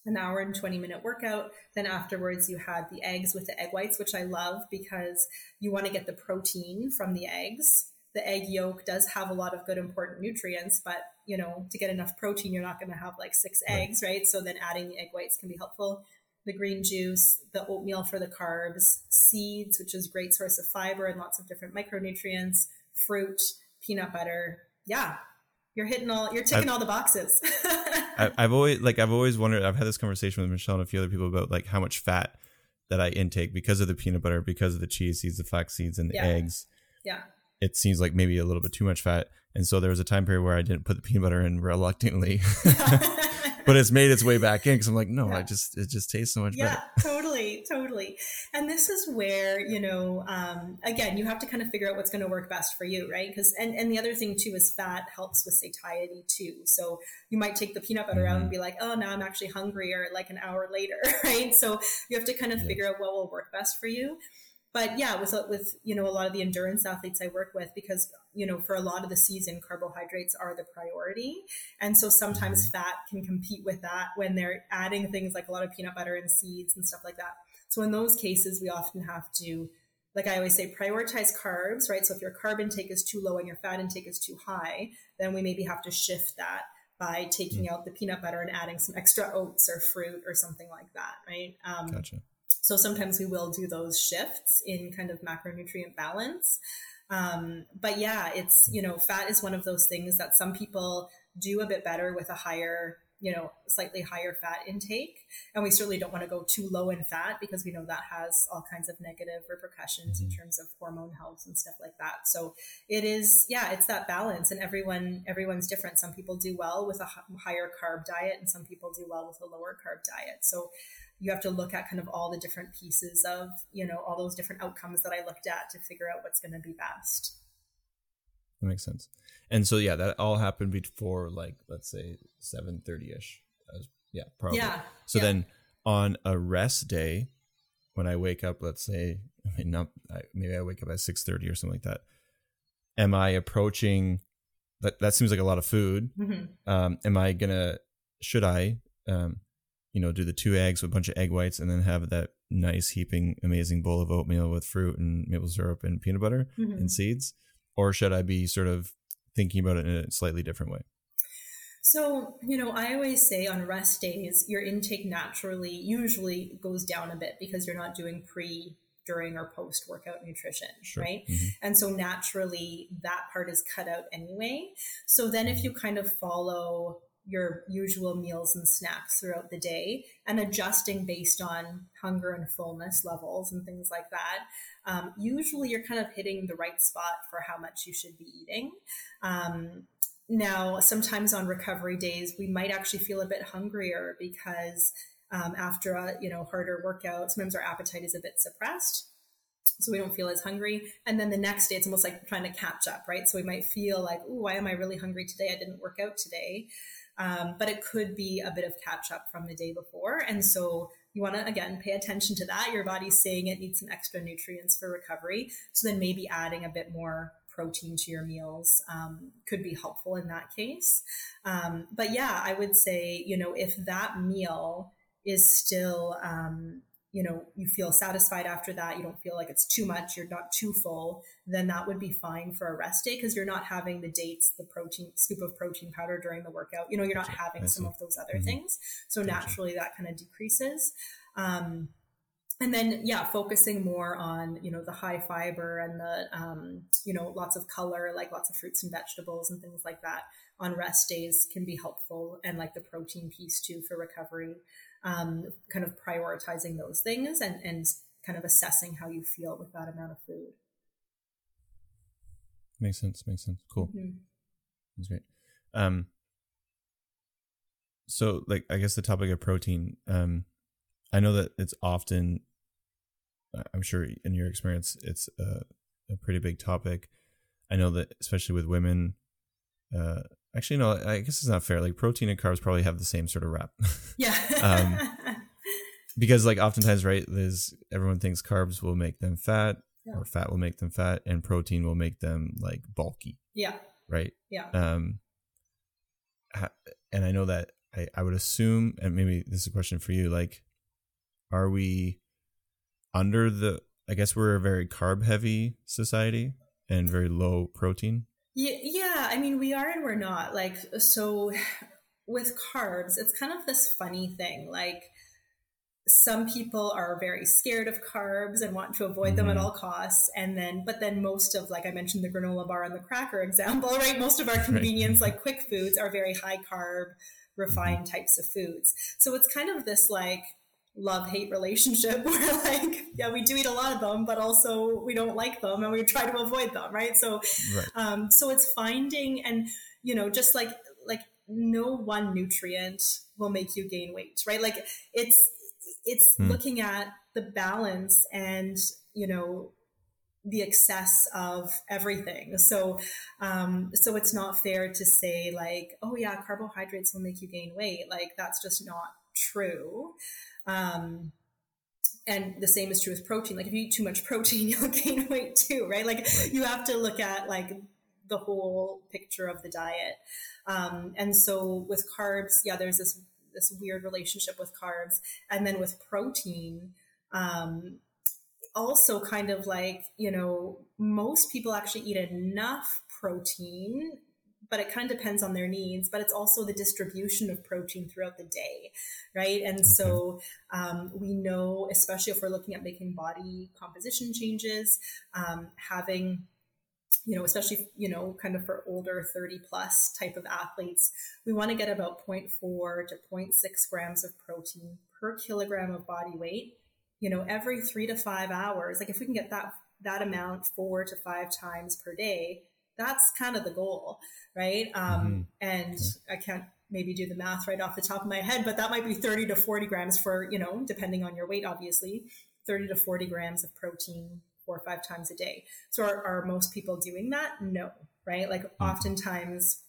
An hour and 20-minute workout. Then afterwards, you had the eggs with the egg whites, which I love because you want to get the protein from the eggs. The egg yolk does have a lot of good important nutrients, but you know, to get enough protein, you're not going to have like 6 eggs, right? So then adding egg whites can be helpful. the green juice, the oatmeal for the carbs, seeds, which is a great source of fiber and lots of different micronutrients, fruit, peanut butter. Yeah. You're ticking all the boxes. I've always wondered, I've had this conversation with Michelle and a few other people about like how much fat that I intake because of the peanut butter, because of the chia seeds, the flax seeds, and the eggs. Yeah. It seems like maybe a little bit too much fat. And so there was a time period where I didn't put the peanut butter in reluctantly, but it's made its way back in because I'm like, it just tastes so much better. Yeah, totally. And this is where, again, you have to kind of figure out what's going to work best for you, right? Because and the other thing too is fat helps with satiety too. So you might take the peanut butter out and be like, oh, now I'm actually hungry, or like an hour later, right? So you have to kind of figure out what will work best for you. But yeah, with a lot of the endurance athletes I work with, because, for a lot of the season, carbohydrates are the priority. And so sometimes fat can compete with that when they're adding things like a lot of peanut butter and seeds and stuff like that. So in those cases, we often have to, like I always say, prioritize carbs, right? So if your carb intake is too low and your fat intake is too high, then we maybe have to shift that by taking out the peanut butter and adding some extra oats or fruit or something like that, right? Gotcha. So sometimes we will do those shifts in kind of macronutrient balance. But yeah, it's, fat is one of those things that some people do a bit better with a higher, slightly higher fat intake. And we certainly don't want to go too low in fat because we know that has all kinds of negative repercussions in terms of hormone health and stuff like that. So it is, it's that balance, and everyone's different. Some people do well with a higher carb diet and some people do well with a lower carb diet. So you have to look at kind of all the different pieces of, all those different outcomes that I looked at to figure out what's going to be best. That makes sense. And so, that all happened before, like, let's say 7:30-ish. Yeah, probably. Yeah. So then on a rest day, when I wake up, let's say, maybe I wake up at 6:30 or something like that. Am I approaching, that seems like a lot of food. Mm-hmm. Do the 2 eggs with a bunch of egg whites and then have that nice heaping amazing bowl of oatmeal with fruit and maple syrup and peanut butter and seeds? Or should I be sort of thinking about it in a slightly different way? So, I always say on rest days, your intake naturally usually goes down a bit because you're not doing pre, during, or post-workout nutrition, right? Mm-hmm. And so naturally that part is cut out anyway. So then if you kind of follow your usual meals and snacks throughout the day and adjusting based on hunger and fullness levels and things like that, usually you're kind of hitting the right spot for how much you should be eating. Now, sometimes on recovery days, we might actually feel a bit hungrier because after a harder workout, sometimes our appetite is a bit suppressed. So we don't feel as hungry. And then the next day, it's almost like trying to catch up, right? So we might feel like, oh, why am I really hungry today? I didn't work out today. But it could be a bit of catch up from the day before. And so you want to, again, pay attention to that. Your body's saying it needs some extra nutrients for recovery. So then maybe adding a bit more protein to your meals could be helpful in that case. But yeah, I would say, if that meal is still, you feel satisfied after that, you don't feel like it's too much, you're not too full, then that would be fine for a rest day because you're not having the dates, the protein, scoop of protein powder during the workout. You're not having some of those other things. So naturally that kind of decreases. And then, focusing more on, the high fiber and the, lots of color, like lots of fruits and vegetables and things like that on rest days can be helpful. And like the protein piece too for recovery, kind of prioritizing those things and kind of assessing how you feel with that amount of food. Makes sense. Cool. Mm-hmm. That's great. So like, I guess the topic of protein, I know that it's often, I'm sure in your experience, it's a pretty big topic. I know that especially with women, actually, no, I guess it's not fair. Like protein and carbs probably have the same sort of rap. Yeah. Because like oftentimes, right, Liz, everyone thinks carbs will make them fat or fat will make them fat and protein will make them like bulky. Yeah. Right. Yeah. And I know that I would assume, and maybe this is a question for you, like, are we under I guess we're a very carb heavy society and very low protein? Yeah. I mean, we are and we're not. Like, so with carbs, it's kind of this funny thing. Like, some people are very scared of carbs and want to avoid them at all costs. And then, but then most of, like I mentioned, the granola bar and the cracker example, right? Most of our convenience, like quick foods, are very high carb, refined types of foods. So it's kind of this like love-hate relationship where like, yeah, we do eat a lot of them, but also we don't like them and we try to avoid them. Right. So, so it's finding, and, you know, just like no one nutrient will make you gain weight, right? Like it's looking at the balance and, you know, the excess of everything. So, so it's not fair to say like, oh yeah, carbohydrates will make you gain weight. Like that's just not true. And the same is true with protein. Like if you eat too much protein, you'll gain weight too, right? Like you have to look at like the whole picture of the diet. And so with carbs, yeah, there's this weird relationship with carbs. And then with protein, also kind of like, you know, most people actually eat enough protein, but it kind of depends on their needs, but it's also the distribution of protein throughout the day. Right. And so, we know, especially if we're looking at making body composition changes, having, you know, especially, you know, kind of for older 30 plus type of athletes, we want to get about 0.4 to 0.6 grams of protein per kilogram of body weight, you know, every 3 to 5 hours. Like if we can get that amount 4 to 5 times per day, that's kind of the goal. Right. And I can't maybe do the math right off the top of my head, but that might be 30 to 40 grams for, you know, depending on your weight, obviously 30 to 40 grams of protein 4 or 5 times a day. So are most people doing that? No, right? Like oftentimes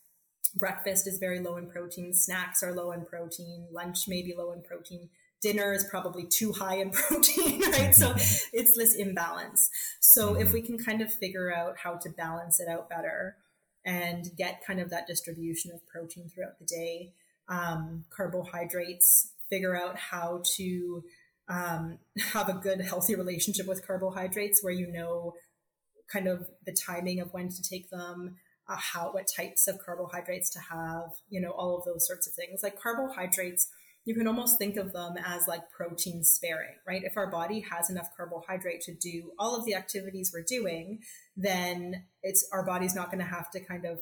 breakfast is very low in protein. Snacks are low in protein. Lunch may be low in protein. Dinner is probably too high in protein, right? So it's this imbalance. So if we can kind of figure out how to balance it out better and get kind of that distribution of protein throughout the day, carbohydrates, figure out how to have a good, healthy relationship with carbohydrates where you know kind of the timing of when to take them, what types of carbohydrates to have, you know, all of those sorts of things. Like carbohydrates, you can almost think of them as like protein sparing, right? If our body has enough carbohydrate to do all of the activities we're doing, then our body's not going to have to kind of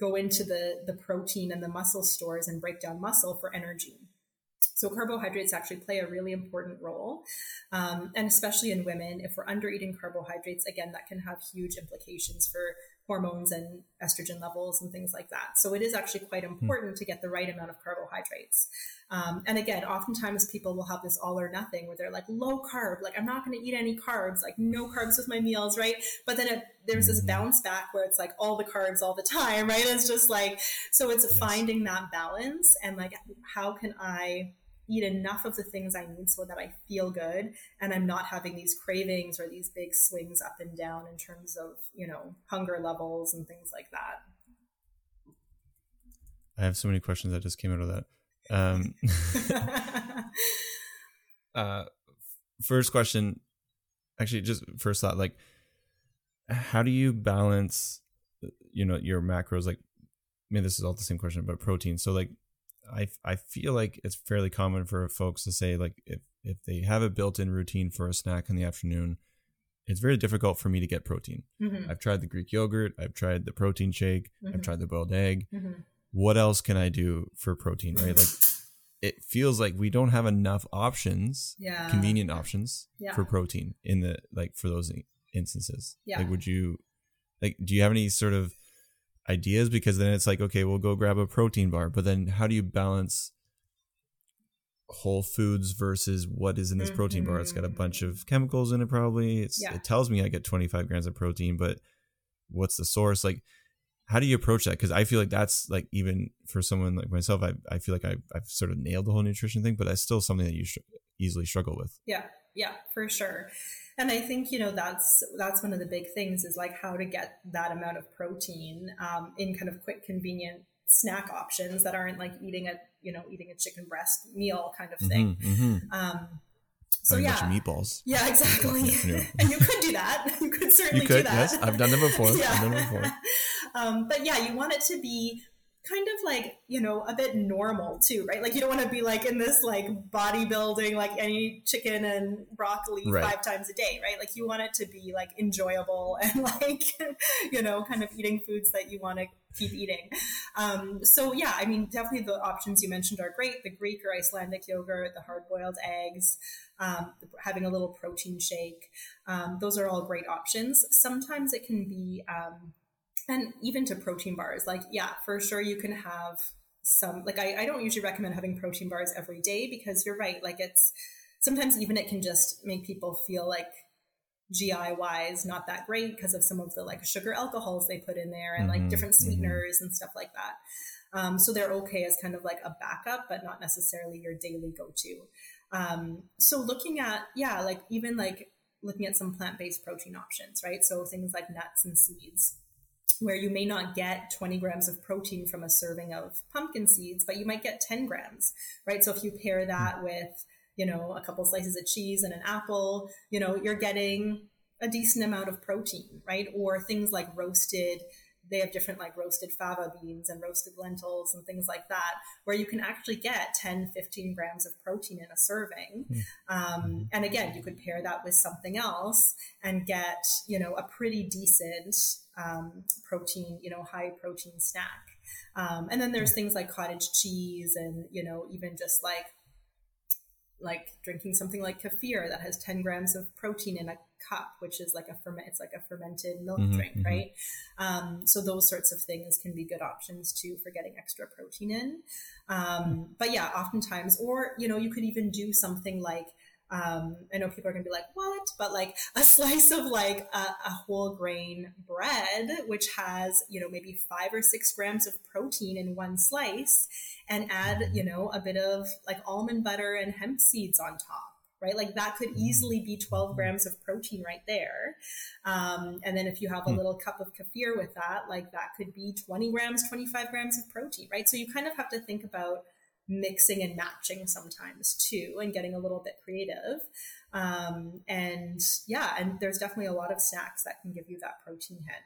go into the protein and the muscle stores and break down muscle for energy. So carbohydrates actually play a really important role. And especially in women, if we're under eating carbohydrates, again, that can have huge implications for hormones and estrogen levels and things like that. So it is actually quite important to get the right amount of carbohydrates. And again, oftentimes people will have this all or nothing where they're like low carb, like I'm not going to eat any carbs, like no carbs with my meals. Right. But then there's this bounce back where it's like all the carbs all the time. Right. It's just like, so it's finding that balance and like, how can I eat enough of the things I need so that I feel good and I'm not having these cravings or these big swings up and down in terms of, you know, hunger levels and things like that. I have so many questions that just came out of that. First question, actually just first thought, like, how do you balance, you know, your macros? Like, I mean, this is all the same question, but protein. So like, I feel like it's fairly common for folks to say like if they have a built-in routine for a snack in the afternoon, it's very difficult for me to get protein. I've tried the Greek yogurt. I've tried the protein shake. I've tried the boiled egg. What else can I do for protein? Right? Like it feels like we don't have enough options, convenient options for protein in the, like for those instances. Like, would you like, do you have any sort of ideas? Because then it's like, okay, we'll go grab a protein bar, but then how do you balance whole foods versus what is in this protein bar? It's got a bunch of chemicals in it. Probably it tells me I get 25 grams of protein, but what's the source? Like, how do you approach that? Because I feel like that's like, even for someone like myself, I feel like I've sort of nailed the whole nutrition thing, but that's still something that you easily struggle with. Yeah, for sure. And I think, you know, that's one of the big things is like how to get that amount of protein in kind of quick, convenient snack options that aren't like eating a chicken breast meal kind of thing. So a bunch of meatballs. Yeah, exactly. And you could do that. You could certainly do that. Yes, I've done them before. But yeah, you want it to be kind of like, you know, a bit normal too, right? Like you don't want to be like in this like bodybuilding, like any chicken and broccoli right. 5 times a day, right? Like you want it to be like enjoyable and like, you know, kind of eating foods that you want to keep eating. So yeah, I mean, definitely the options you mentioned are great. The Greek or Icelandic yogurt, the hard boiled eggs, having a little protein shake. Those are all great options. Sometimes it can be, and even to protein bars, like, yeah, for sure you can have some, like I don't usually recommend having protein bars every day because you're right. Like it's sometimes even it can just make people feel like GI wise, not that great because of some of the like sugar alcohols they put in there and like different sweeteners and stuff like that. So they're okay as kind of like a backup, but not necessarily your daily go-to. So looking at, yeah, like even like looking at some plant-based protein options, right? So things like nuts and seeds, where you may not get 20 grams of protein from a serving of pumpkin seeds, but you might get 10 grams, right? So if you pair that with, you know, a couple slices of cheese and an apple, you know, you're getting a decent amount of protein, right? Or things like roasted, they have different like roasted fava beans and roasted lentils and things like that, where you can actually get 10, 15 grams of protein in a serving. And again, you could pair that with something else and get, you know, a pretty decent protein, you know, high protein snack. And then there's things like cottage cheese and, you know, even just like drinking something like kefir that has 10 grams of protein in a cup, which is like a fermented milk drink, right? So those sorts of things can be good options too for getting extra protein in. But yeah, oftentimes, or, you know, you could even do something like, I know people are going to be like, what? But like a slice of like a whole grain bread, which has, you know, maybe 5 or 6 grams of protein in one slice, and add, you know, a bit of like almond butter and hemp seeds on top, right? Like that could easily be 12 grams of protein right there. And then if you have a little cup of kefir with that, like that could be 20 grams, 25 grams of protein, right? So you kind of have to think about mixing and matching sometimes too, and getting a little bit creative. And yeah, and there's definitely a lot of snacks that can give you that protein hit.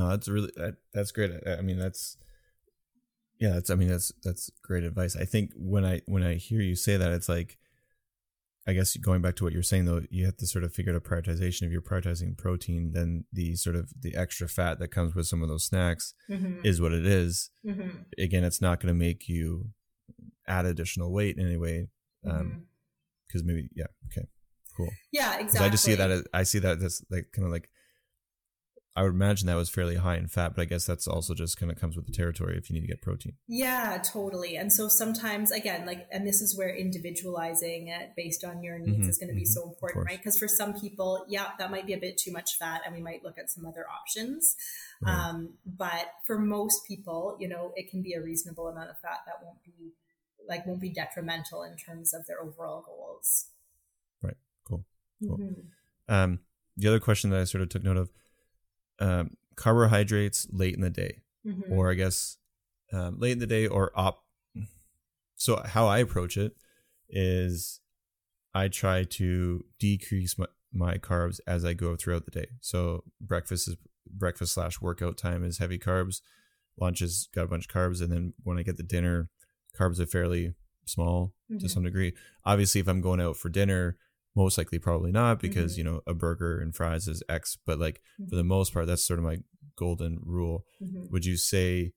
No, that's really, that's great. I mean, that's, yeah, that's great advice. I think when I hear you say that, it's like, I guess going back to what you're saying though, you have to sort of figure out a prioritization. If you're prioritizing protein, then the sort of the extra fat that comes with some of those snacks is what it is. Again, it's not going to make you add additional weight in any way. Cause maybe, yeah. Okay, cool. Yeah, exactly. I just see that as, I see that as like, kind of like, I would imagine that was fairly high in fat, but I guess that's also just kind of comes with the territory if you need to get protein. Yeah, totally. And so sometimes, again, like, and this is where individualizing it based on your needs is going to be so important, right? Because for some people, yeah, that might be a bit too much fat and we might look at some other options. But for most people, you know, it can be a reasonable amount of fat that won't be detrimental in terms of their overall goals. Right. Cool. The other question that I sort of took note of, carbohydrates late in the day, or I guess late in the day or up. So how I approach it is I try to decrease my carbs as I go throughout the day. So breakfast/workout time is heavy carbs. Lunch has got a bunch of carbs, and then when I get to dinner, carbs are fairly small to some degree. Obviously, if I'm going out for dinner, most likely probably not, because you know, a burger and fries is X, but like for the most part, that's sort of my golden rule. Would you say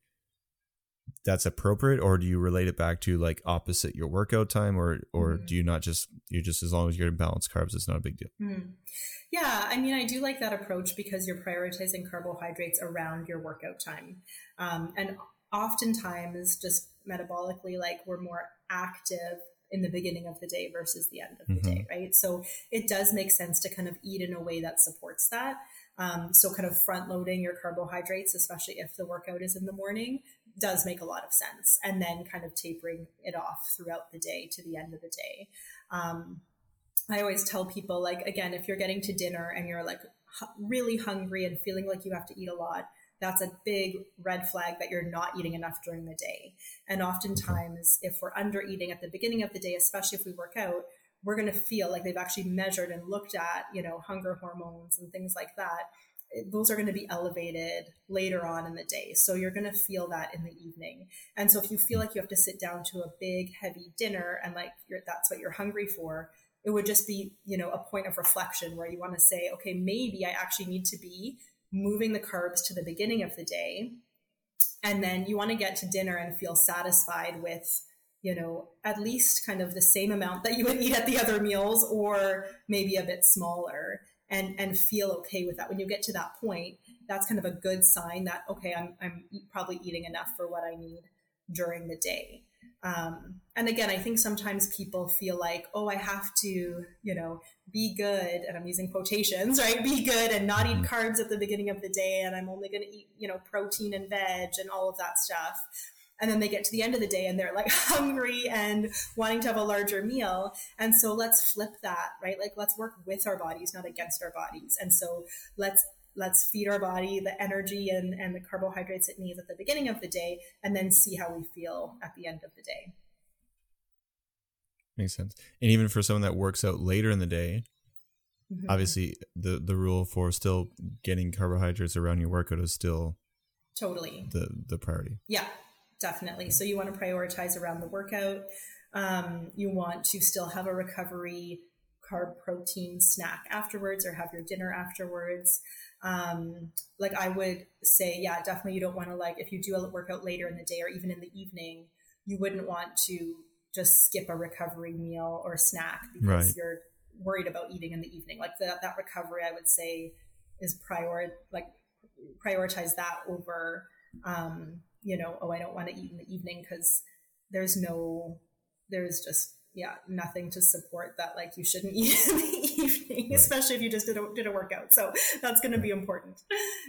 that's appropriate, or do you relate it back to like opposite your workout time, or do you not just, you're just, as long as you're in balanced carbs, it's not a big deal? Yeah. I mean, I do like that approach because you're prioritizing carbohydrates around your workout time. And oftentimes just metabolically, like we're more active in the beginning of the day versus the end of the day, right? So it does make sense to kind of eat in a way that supports that. So kind of front loading your carbohydrates, especially if the workout is in the morning, does make a lot of sense. And then kind of tapering it off throughout the day to the end of the day. I always tell people, like, again, if you're getting to dinner and you're like really hungry and feeling like you have to eat a lot, that's a big red flag that you're not eating enough during the day. And oftentimes if we're under eating at the beginning of the day, especially if we work out, we're going to feel like they've actually measured and looked at, you know, hunger hormones and things like that. those are going to be elevated later on in the day. So you're going to feel that in the evening. And so if you feel like you have to sit down to a big, heavy dinner and like that's what you're hungry for, it would just be, you know, a point of reflection where you want to say, okay, maybe I actually need to be moving the carbs to the beginning of the day. And then you want to get to dinner and feel satisfied with, you know, at least kind of the same amount that you would eat at the other meals, or maybe a bit smaller, and feel okay with that. When you get to that point, that's kind of a good sign that, okay, I'm probably eating enough for what I need during the day. And again, I think sometimes people feel like, oh, I have to, you know, be good. And I'm using quotations, right? Be good and not eat carbs at the beginning of the day. And I'm only going to eat, you know, protein and veg and all of that stuff. And then they get to the end of the day and they're like hungry and wanting to have a larger meal. And so let's flip that, right? Like, let's work with our bodies, not against our bodies. And so let's feed our body the energy and the carbohydrates it needs at the beginning of the day, and then see how we feel at the end of the day. Makes sense. And even for someone that works out later in the day, mm-hmm. obviously the rule for still getting carbohydrates around your workout is still totally the priority. Yeah. Definitely. So you want to prioritize around the workout. You want to still have a recovery carb protein snack afterwards, or have your dinner afterwards. Like I would say, yeah, definitely you don't want to, like, if you do a workout later in the day or even in the evening, you wouldn't want to just skip a recovery meal or snack because right. you're worried about eating in the evening. Like that recovery, I would say, is prioritize that over, you know, oh, I don't want to eat in the evening, because there's nothing to support that, like, you shouldn't eat in the evening, right. especially if you just did a workout. So that's going to be important.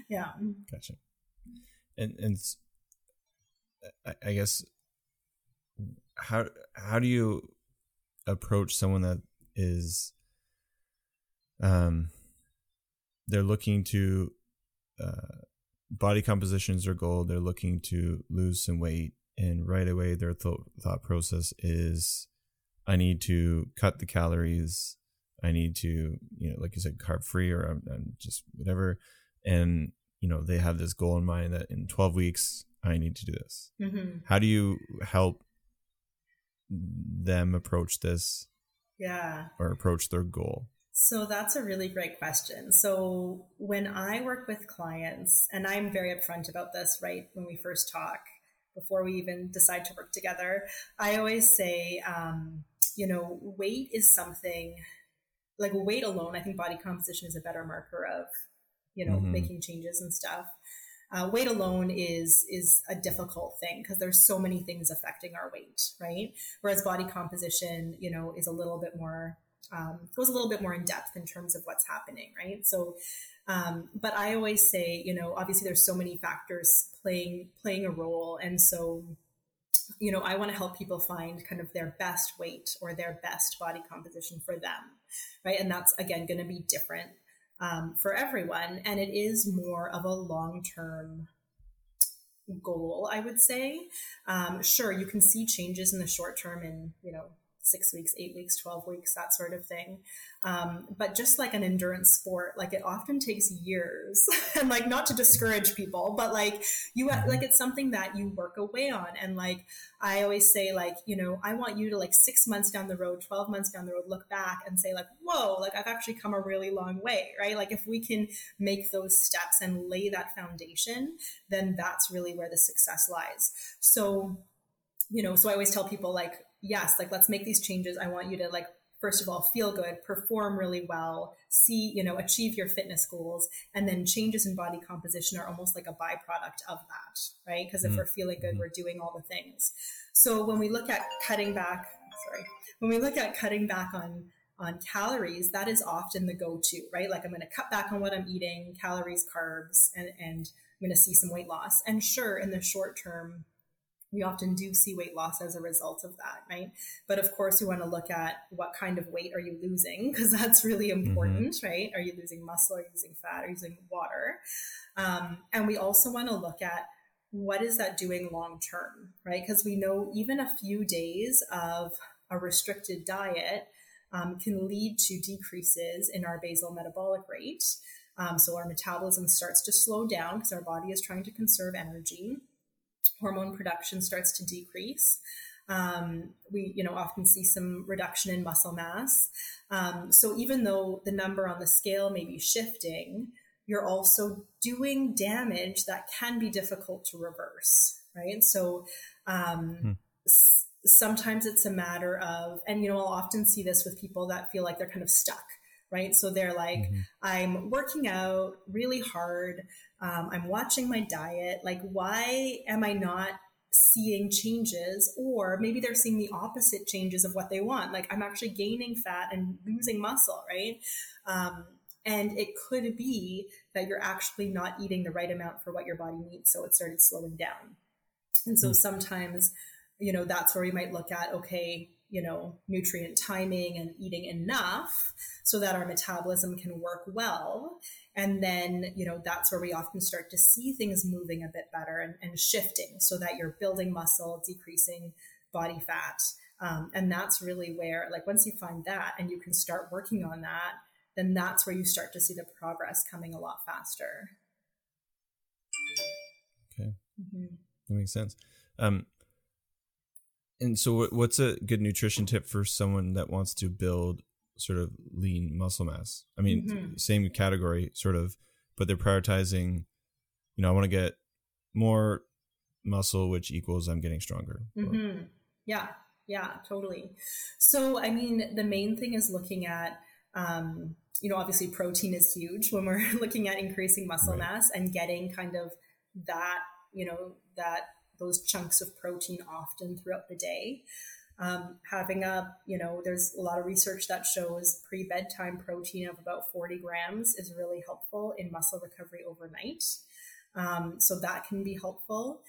Yeah. Gotcha. And I guess, how do you approach someone that is, they're looking to, body composition is their goal. They're looking to lose some weight, and right away their thought process is, I need to cut the calories. I need to, you know, like you said, carb free, or I'm just whatever. And, you know, they have this goal in mind that in 12 weeks, I need to do this. Mm-hmm. How do you help them approach this? Yeah. Or approach their goal? So that's a really great question. So when I work with clients, and I'm very upfront about this, right? When we first talk, before we even decide to work together, I always say, you know, weight is something, like weight alone, I think body composition is a better marker of, you know, mm-hmm. making changes and stuff. Weight alone is a difficult thing because there's so many things affecting our weight, right? Whereas body composition, you know, is a little bit more, goes a little bit more in depth in terms of what's happening, right? So, but I always say, you know, obviously there's so many factors playing a role. And so, you know, I want to help people find kind of their best weight or their best body composition for them, right? And that's, again, going to be different for everyone. And it is more of a long-term goal, I would say. Sure, you can see changes in the short term in, you know, 6 weeks, 8 weeks, 12 weeks, that sort of thing. But just like an endurance sport, like it often takes years and like not to discourage people, but like you, like it's something that you work away on. And like, I always say, like, you know, I want you to, like, 6 months down the road, 12 months down the road, look back and say, like, whoa, like I've actually come a really long way, right? Like if we can make those steps and lay that foundation, then that's really where the success lies. So, you know, so I always tell people, like, yes, like, let's make these changes. I want you to, like, first of all, feel good, perform really well, see, you know, achieve your fitness goals. And then changes in body composition are almost like a byproduct of that, right? Because if we're feeling good, we're doing all the things. So when we look at cutting back on calories, that is often the go-to, right? Like, I'm going to cut back on what I'm eating, calories, carbs, and I'm going to see some weight loss. And sure, in the short term, we often do see weight loss as a result of that, right? But of course, you want to look at what kind of weight are you losing, because that's really important, mm-hmm. right? Are you losing muscle? Are you losing fat? Are you losing water? And we also want to look at what is that doing long term, right? Because we know even a few days of a restricted diet can lead to decreases in our basal metabolic rate. So our metabolism starts to slow down because our body is trying to conserve energy. Hormone production starts to decrease. We, often see some reduction in muscle mass. So even though the number on the scale may be shifting, you're also doing damage that can be difficult to reverse, right? So sometimes it's a matter of, and, I'll often see this with people that feel like they're kind of stuck, right? So they're like, I'm working out really hard. I'm watching my diet. Like, why am I not seeing changes? Or maybe they're seeing the opposite changes of what they want. Like, I'm actually gaining fat and losing muscle, right? And it could be that you're actually not eating the right amount for what your body needs. So it started slowing down. And so sometimes, that's where we might look at, okay, nutrient timing and eating enough so that our metabolism can work well. And then, that's where we often start to see things moving a bit better and shifting so that you're building muscle, decreasing body fat. And that's really where, like, once you find that and you can start working on that, then that's where you start to see the progress coming a lot faster. Okay. That makes sense. And so what's a good nutrition tip for someone that wants to build sort of lean muscle mass? I mean, same category sort of, but they're prioritizing, I want to get more muscle, which equals I'm getting stronger. Yeah, totally. So, I mean, the main thing is looking at, obviously protein is huge when we're looking at increasing muscle mass and getting kind of that, those chunks of protein often throughout the day. Having a, there's a lot of research that shows pre-bedtime protein of about 40 grams is really helpful in muscle recovery overnight. So that can be helpful.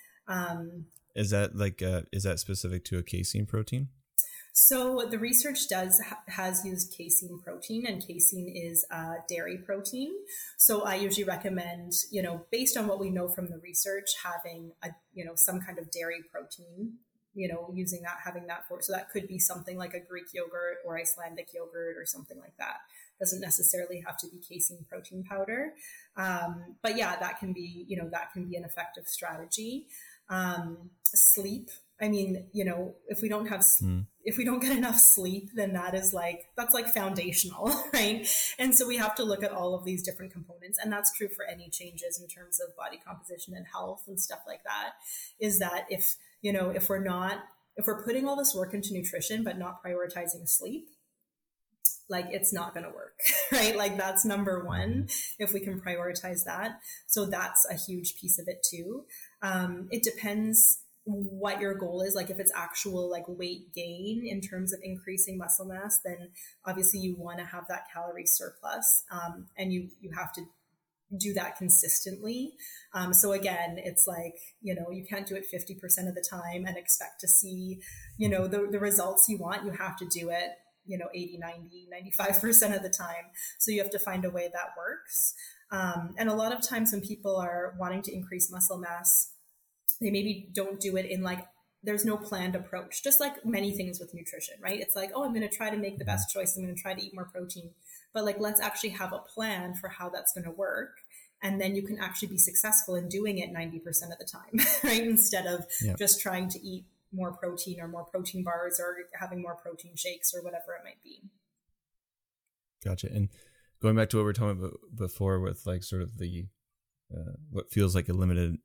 Is that like, is that specific to a casein protein? So the research has used casein protein, and casein is dairy protein. So I usually recommend, based on what we know from the research, having a, some kind of dairy protein, using that, having that for, so that could be something like a Greek yogurt or Icelandic yogurt or something like that. Doesn't necessarily have to be casein protein powder. But yeah, that can be, that can be an effective strategy. Sleep. I mean, if we don't have, if we don't get enough sleep, then that is like, that's like foundational, right? And so we have to look at all of these different components. And that's true for any changes in terms of body composition and health and stuff like that, is that if, if we're not, if we're putting all this work into nutrition, but not prioritizing sleep, like it's not going to work, right? Like that's number one, if we can prioritize that. So that's a huge piece of it too. It depends what your goal is. Like if it's actual like weight gain in terms of increasing muscle mass, then obviously you want to have that calorie surplus. And you have to do that consistently. So again, it's like, you can't do it 50% of the time and expect to see, the results you want. You have to do it, 80, 90, 95% of the time. So you have to find a way that works. And a lot of times when people are wanting to increase muscle mass, they maybe don't do it in like, there's no planned approach, just like many things with nutrition, right? It's like, oh, I'm going to try to make the best choice. I'm going to try to eat more protein. But like, let's actually have a plan for how that's going to work. And then you can actually be successful in doing it 90% of the time, right? Instead of just trying to eat more protein or more protein bars or having more protein shakes or whatever it might be. Gotcha. And going back to what we were talking about before with like sort of the, what feels like a limited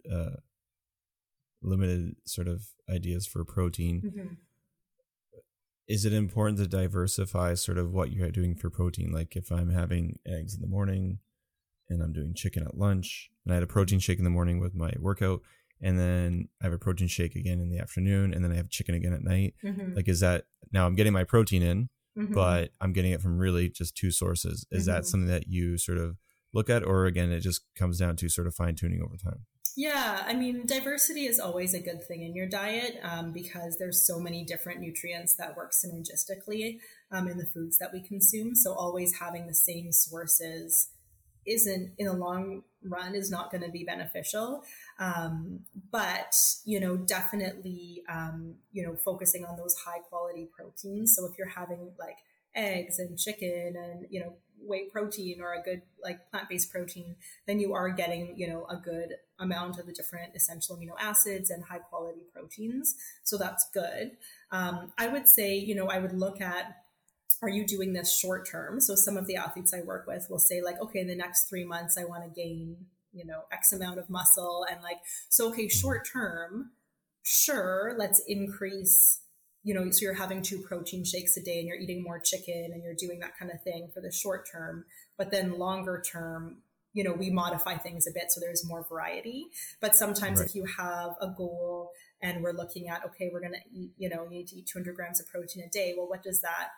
sort of ideas for protein. Is it important to diversify sort of what you're doing for protein? Like if I'm having eggs in the morning and I'm doing chicken at lunch and I had a protein shake in the morning with my workout and then I have a protein shake again in the afternoon and then I have chicken again at night. Like, is that now I'm getting my protein in, but I'm getting it from really just two sources. Is that something that you sort of look at, or again, it just comes down to sort of fine tuning over time? Yeah, I mean, diversity is always a good thing in your diet because there's so many different nutrients that work synergistically in the foods that we consume. So always having the same sources isn't, in the long run, is not going to be beneficial. But, definitely, focusing on those high quality proteins. So if you're having like eggs and chicken and, whey protein or a good like plant-based protein, then you are getting, you know, a good amount of the different essential amino acids and high quality proteins. So that's good. I would say, you know, I would look at, are you doing this short term? So some of the athletes I work with will say like, okay, in the next 3 months, I want to gain, you know, X amount of muscle. And like, so, okay, short term, sure, let's increase, you know, so you're having 2 protein shakes a day and you're eating more chicken and you're doing that kind of thing for the short term. But then longer term, you know, we modify things a bit so there's more variety. But sometimes If you have a goal and we're looking at, okay, we're going to eat, you know, you need to eat 200 grams of protein a day. Well, what does that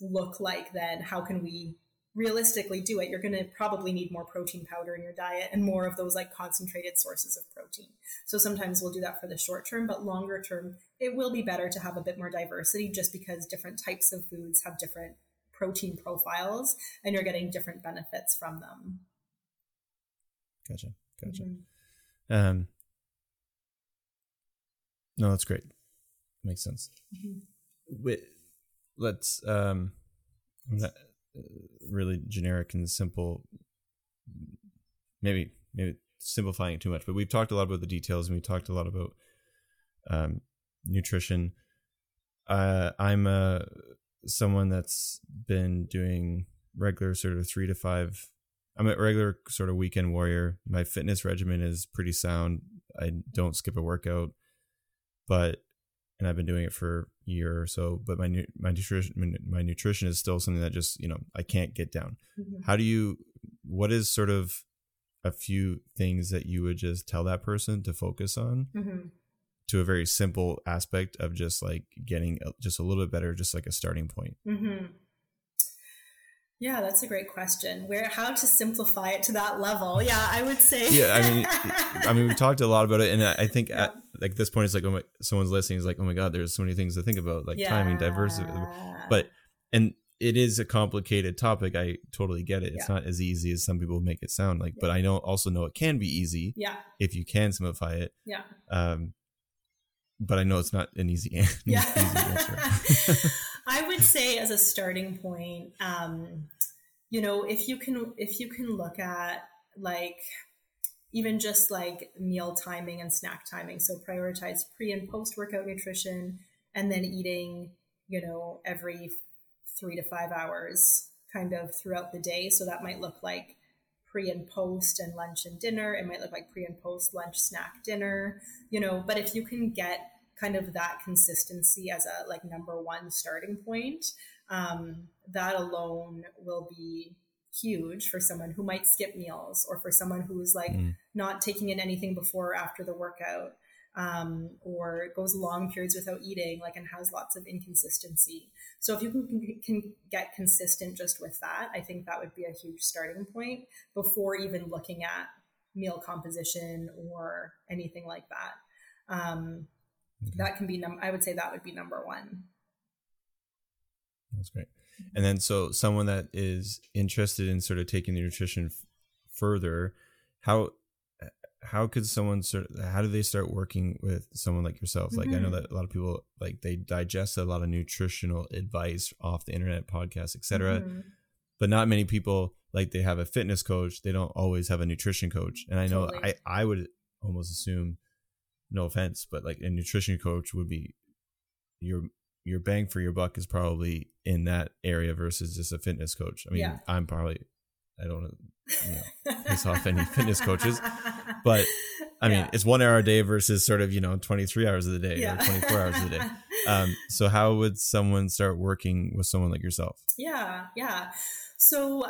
look like then? How can we realistically do it? You're going to probably need more protein powder in your diet and more of those like concentrated sources of protein. So sometimes we'll do that for the short term, but longer term, it will be better to have a bit more diversity just because different types of foods have different protein profiles and you're getting different benefits from them. Gotcha. Mm-hmm. No, that's great. Makes sense. Mm-hmm. Let's, I'm not really generic and simple, maybe simplifying it too much, but we've talked a lot about the details and we talked a lot about nutrition. I'm someone that's been doing regular sort of 3 to 5, I'm a regular sort of weekend warrior. My fitness regimen is pretty sound. I don't skip a workout, and I've been doing it for a year or so, but my nutrition is still something that just, you know, I can't get down. Mm-hmm. What is sort of a few things that you would just tell that person to focus on mm-hmm. to a very simple aspect of just like getting just a little bit better, just like a starting point? Mm-hmm. Yeah, that's a great question. How to simplify it to that level? Yeah, I would say. Yeah, I mean, we talked a lot about it, and I think at like this point, it's like, oh my, someone's listening is like, oh my God, there's so many things to think about, like timing, diversity, and it is a complicated topic. I totally get it. It's not as easy as some people make it sound like, but I also know it can be easy. Yeah. If you can simplify it. Yeah. But I know it's not an easy answer. I would say as a starting point, you know, if you can look at like even just like meal timing and snack timing, so prioritize pre and post workout nutrition, and then eating, you know, every 3 to 5 hours kind of throughout the day. So that might look like pre and post and lunch and dinner. It might look like pre and post lunch, snack, dinner, you know, but if you can get kind of that consistency as a like number one starting point, that alone will be huge for someone who might skip meals or for someone who's like not taking in anything before or after the workout, or goes long periods without eating, like, and has lots of inconsistency. So if you can get consistent just with that, I think that would be a huge starting point before even looking at meal composition or anything like that. That can be, I would say that would be number one. That's great. And then, so someone that is interested in sort of taking the nutrition further, how do they start working with someone like yourself? Like, mm-hmm. I know that a lot of people, like, they digest a lot of nutritional advice off the internet, podcasts, et cetera, mm-hmm. but not many people, like, they have a fitness coach. They don't always have a nutrition coach. And I know I would almost assume, no offense, but like a nutrition coach would be your bang for your buck is probably in that area versus just a fitness coach. I mean, I don't want to piss off any fitness coaches, but I mean, it's 1 hour a day versus sort of, you know, 23 hours of the day or 24 hours of the day. So how would someone start working with someone like yourself? Yeah. So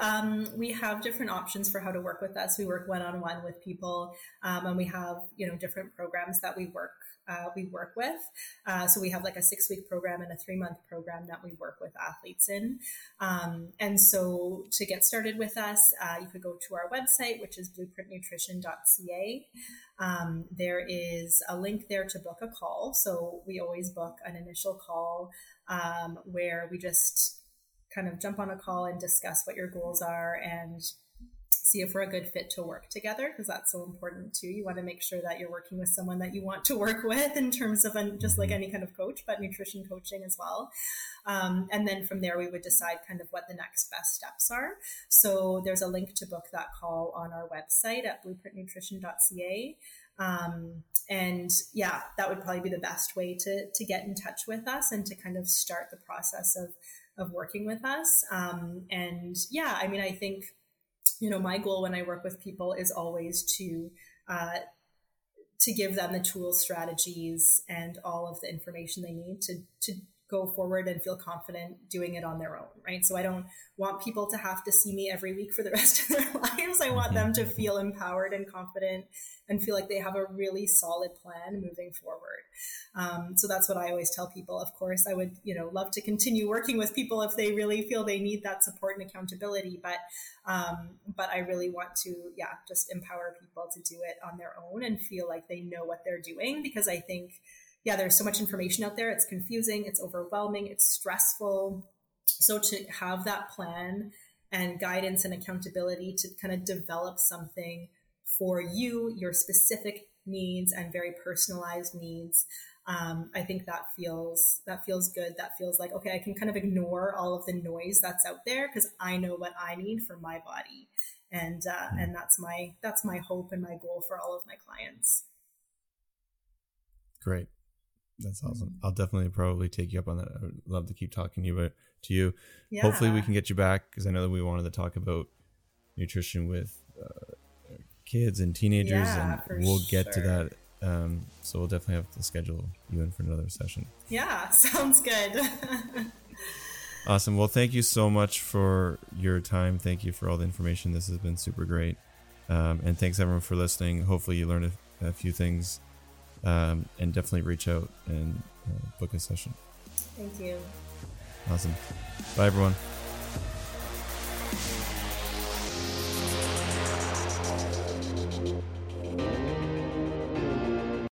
we have different options for how to work with us. We work one-on-one with people, and we have, you know, different programs that we work with. So we have like a 6-week program and a 3-month program that we work with athletes in. And so to get started with us, you could go to our website, which is blueprintnutrition.ca. There is a link there to book a call. So we always book an initial call where we just kind of jump on a call and discuss what your goals are and see if we're a good fit to work together, because that's so important too. You want to make sure that you're working with someone that you want to work with in terms of just like any kind of coach, but nutrition coaching as well. And then from there, we would decide kind of what the next best steps are. So there's a link to book that call on our website at blueprintnutrition.ca. And yeah, that would probably be the best way to get in touch with us and to kind of start the process of working with us. And yeah, I mean, I think, you know, my goal when I work with people is always to give them the tools, strategies, and all of the information they need to go forward and feel confident doing it on their own, right? So I don't want people to have to see me every week for the rest of their lives. I want them to feel empowered and confident and feel like they have a really solid plan moving forward. So that's what I always tell people. Of course, I would, you know, love to continue working with people if they really feel they need that support and accountability. But I really want to, yeah, just empower people to do it on their own and feel like they know what they're doing, because I think, yeah, there's so much information out there. It's confusing, it's overwhelming, it's stressful. So to have that plan and guidance and accountability to kind of develop something for you, your specific needs and very personalized needs, I think that feels good. That feels like, okay, I can kind of ignore all of the noise that's out there because I know what I need for my body, and that's my hope and my goal for all of my clients. Great. That's awesome. I'll definitely probably take you up on that. I would love to keep talking to you. Yeah. Hopefully we can get you back, because I know that we wanted to talk about nutrition with kids and teenagers, and we'll get to that. So we'll definitely have to schedule you in for another session. Yeah, sounds good. Awesome. Well, thank you so much for your time. Thank you for all the information. This has been super great. And thanks everyone for listening. Hopefully you learned a few things. And definitely reach out and book a session. Thank you. Awesome. Bye, everyone.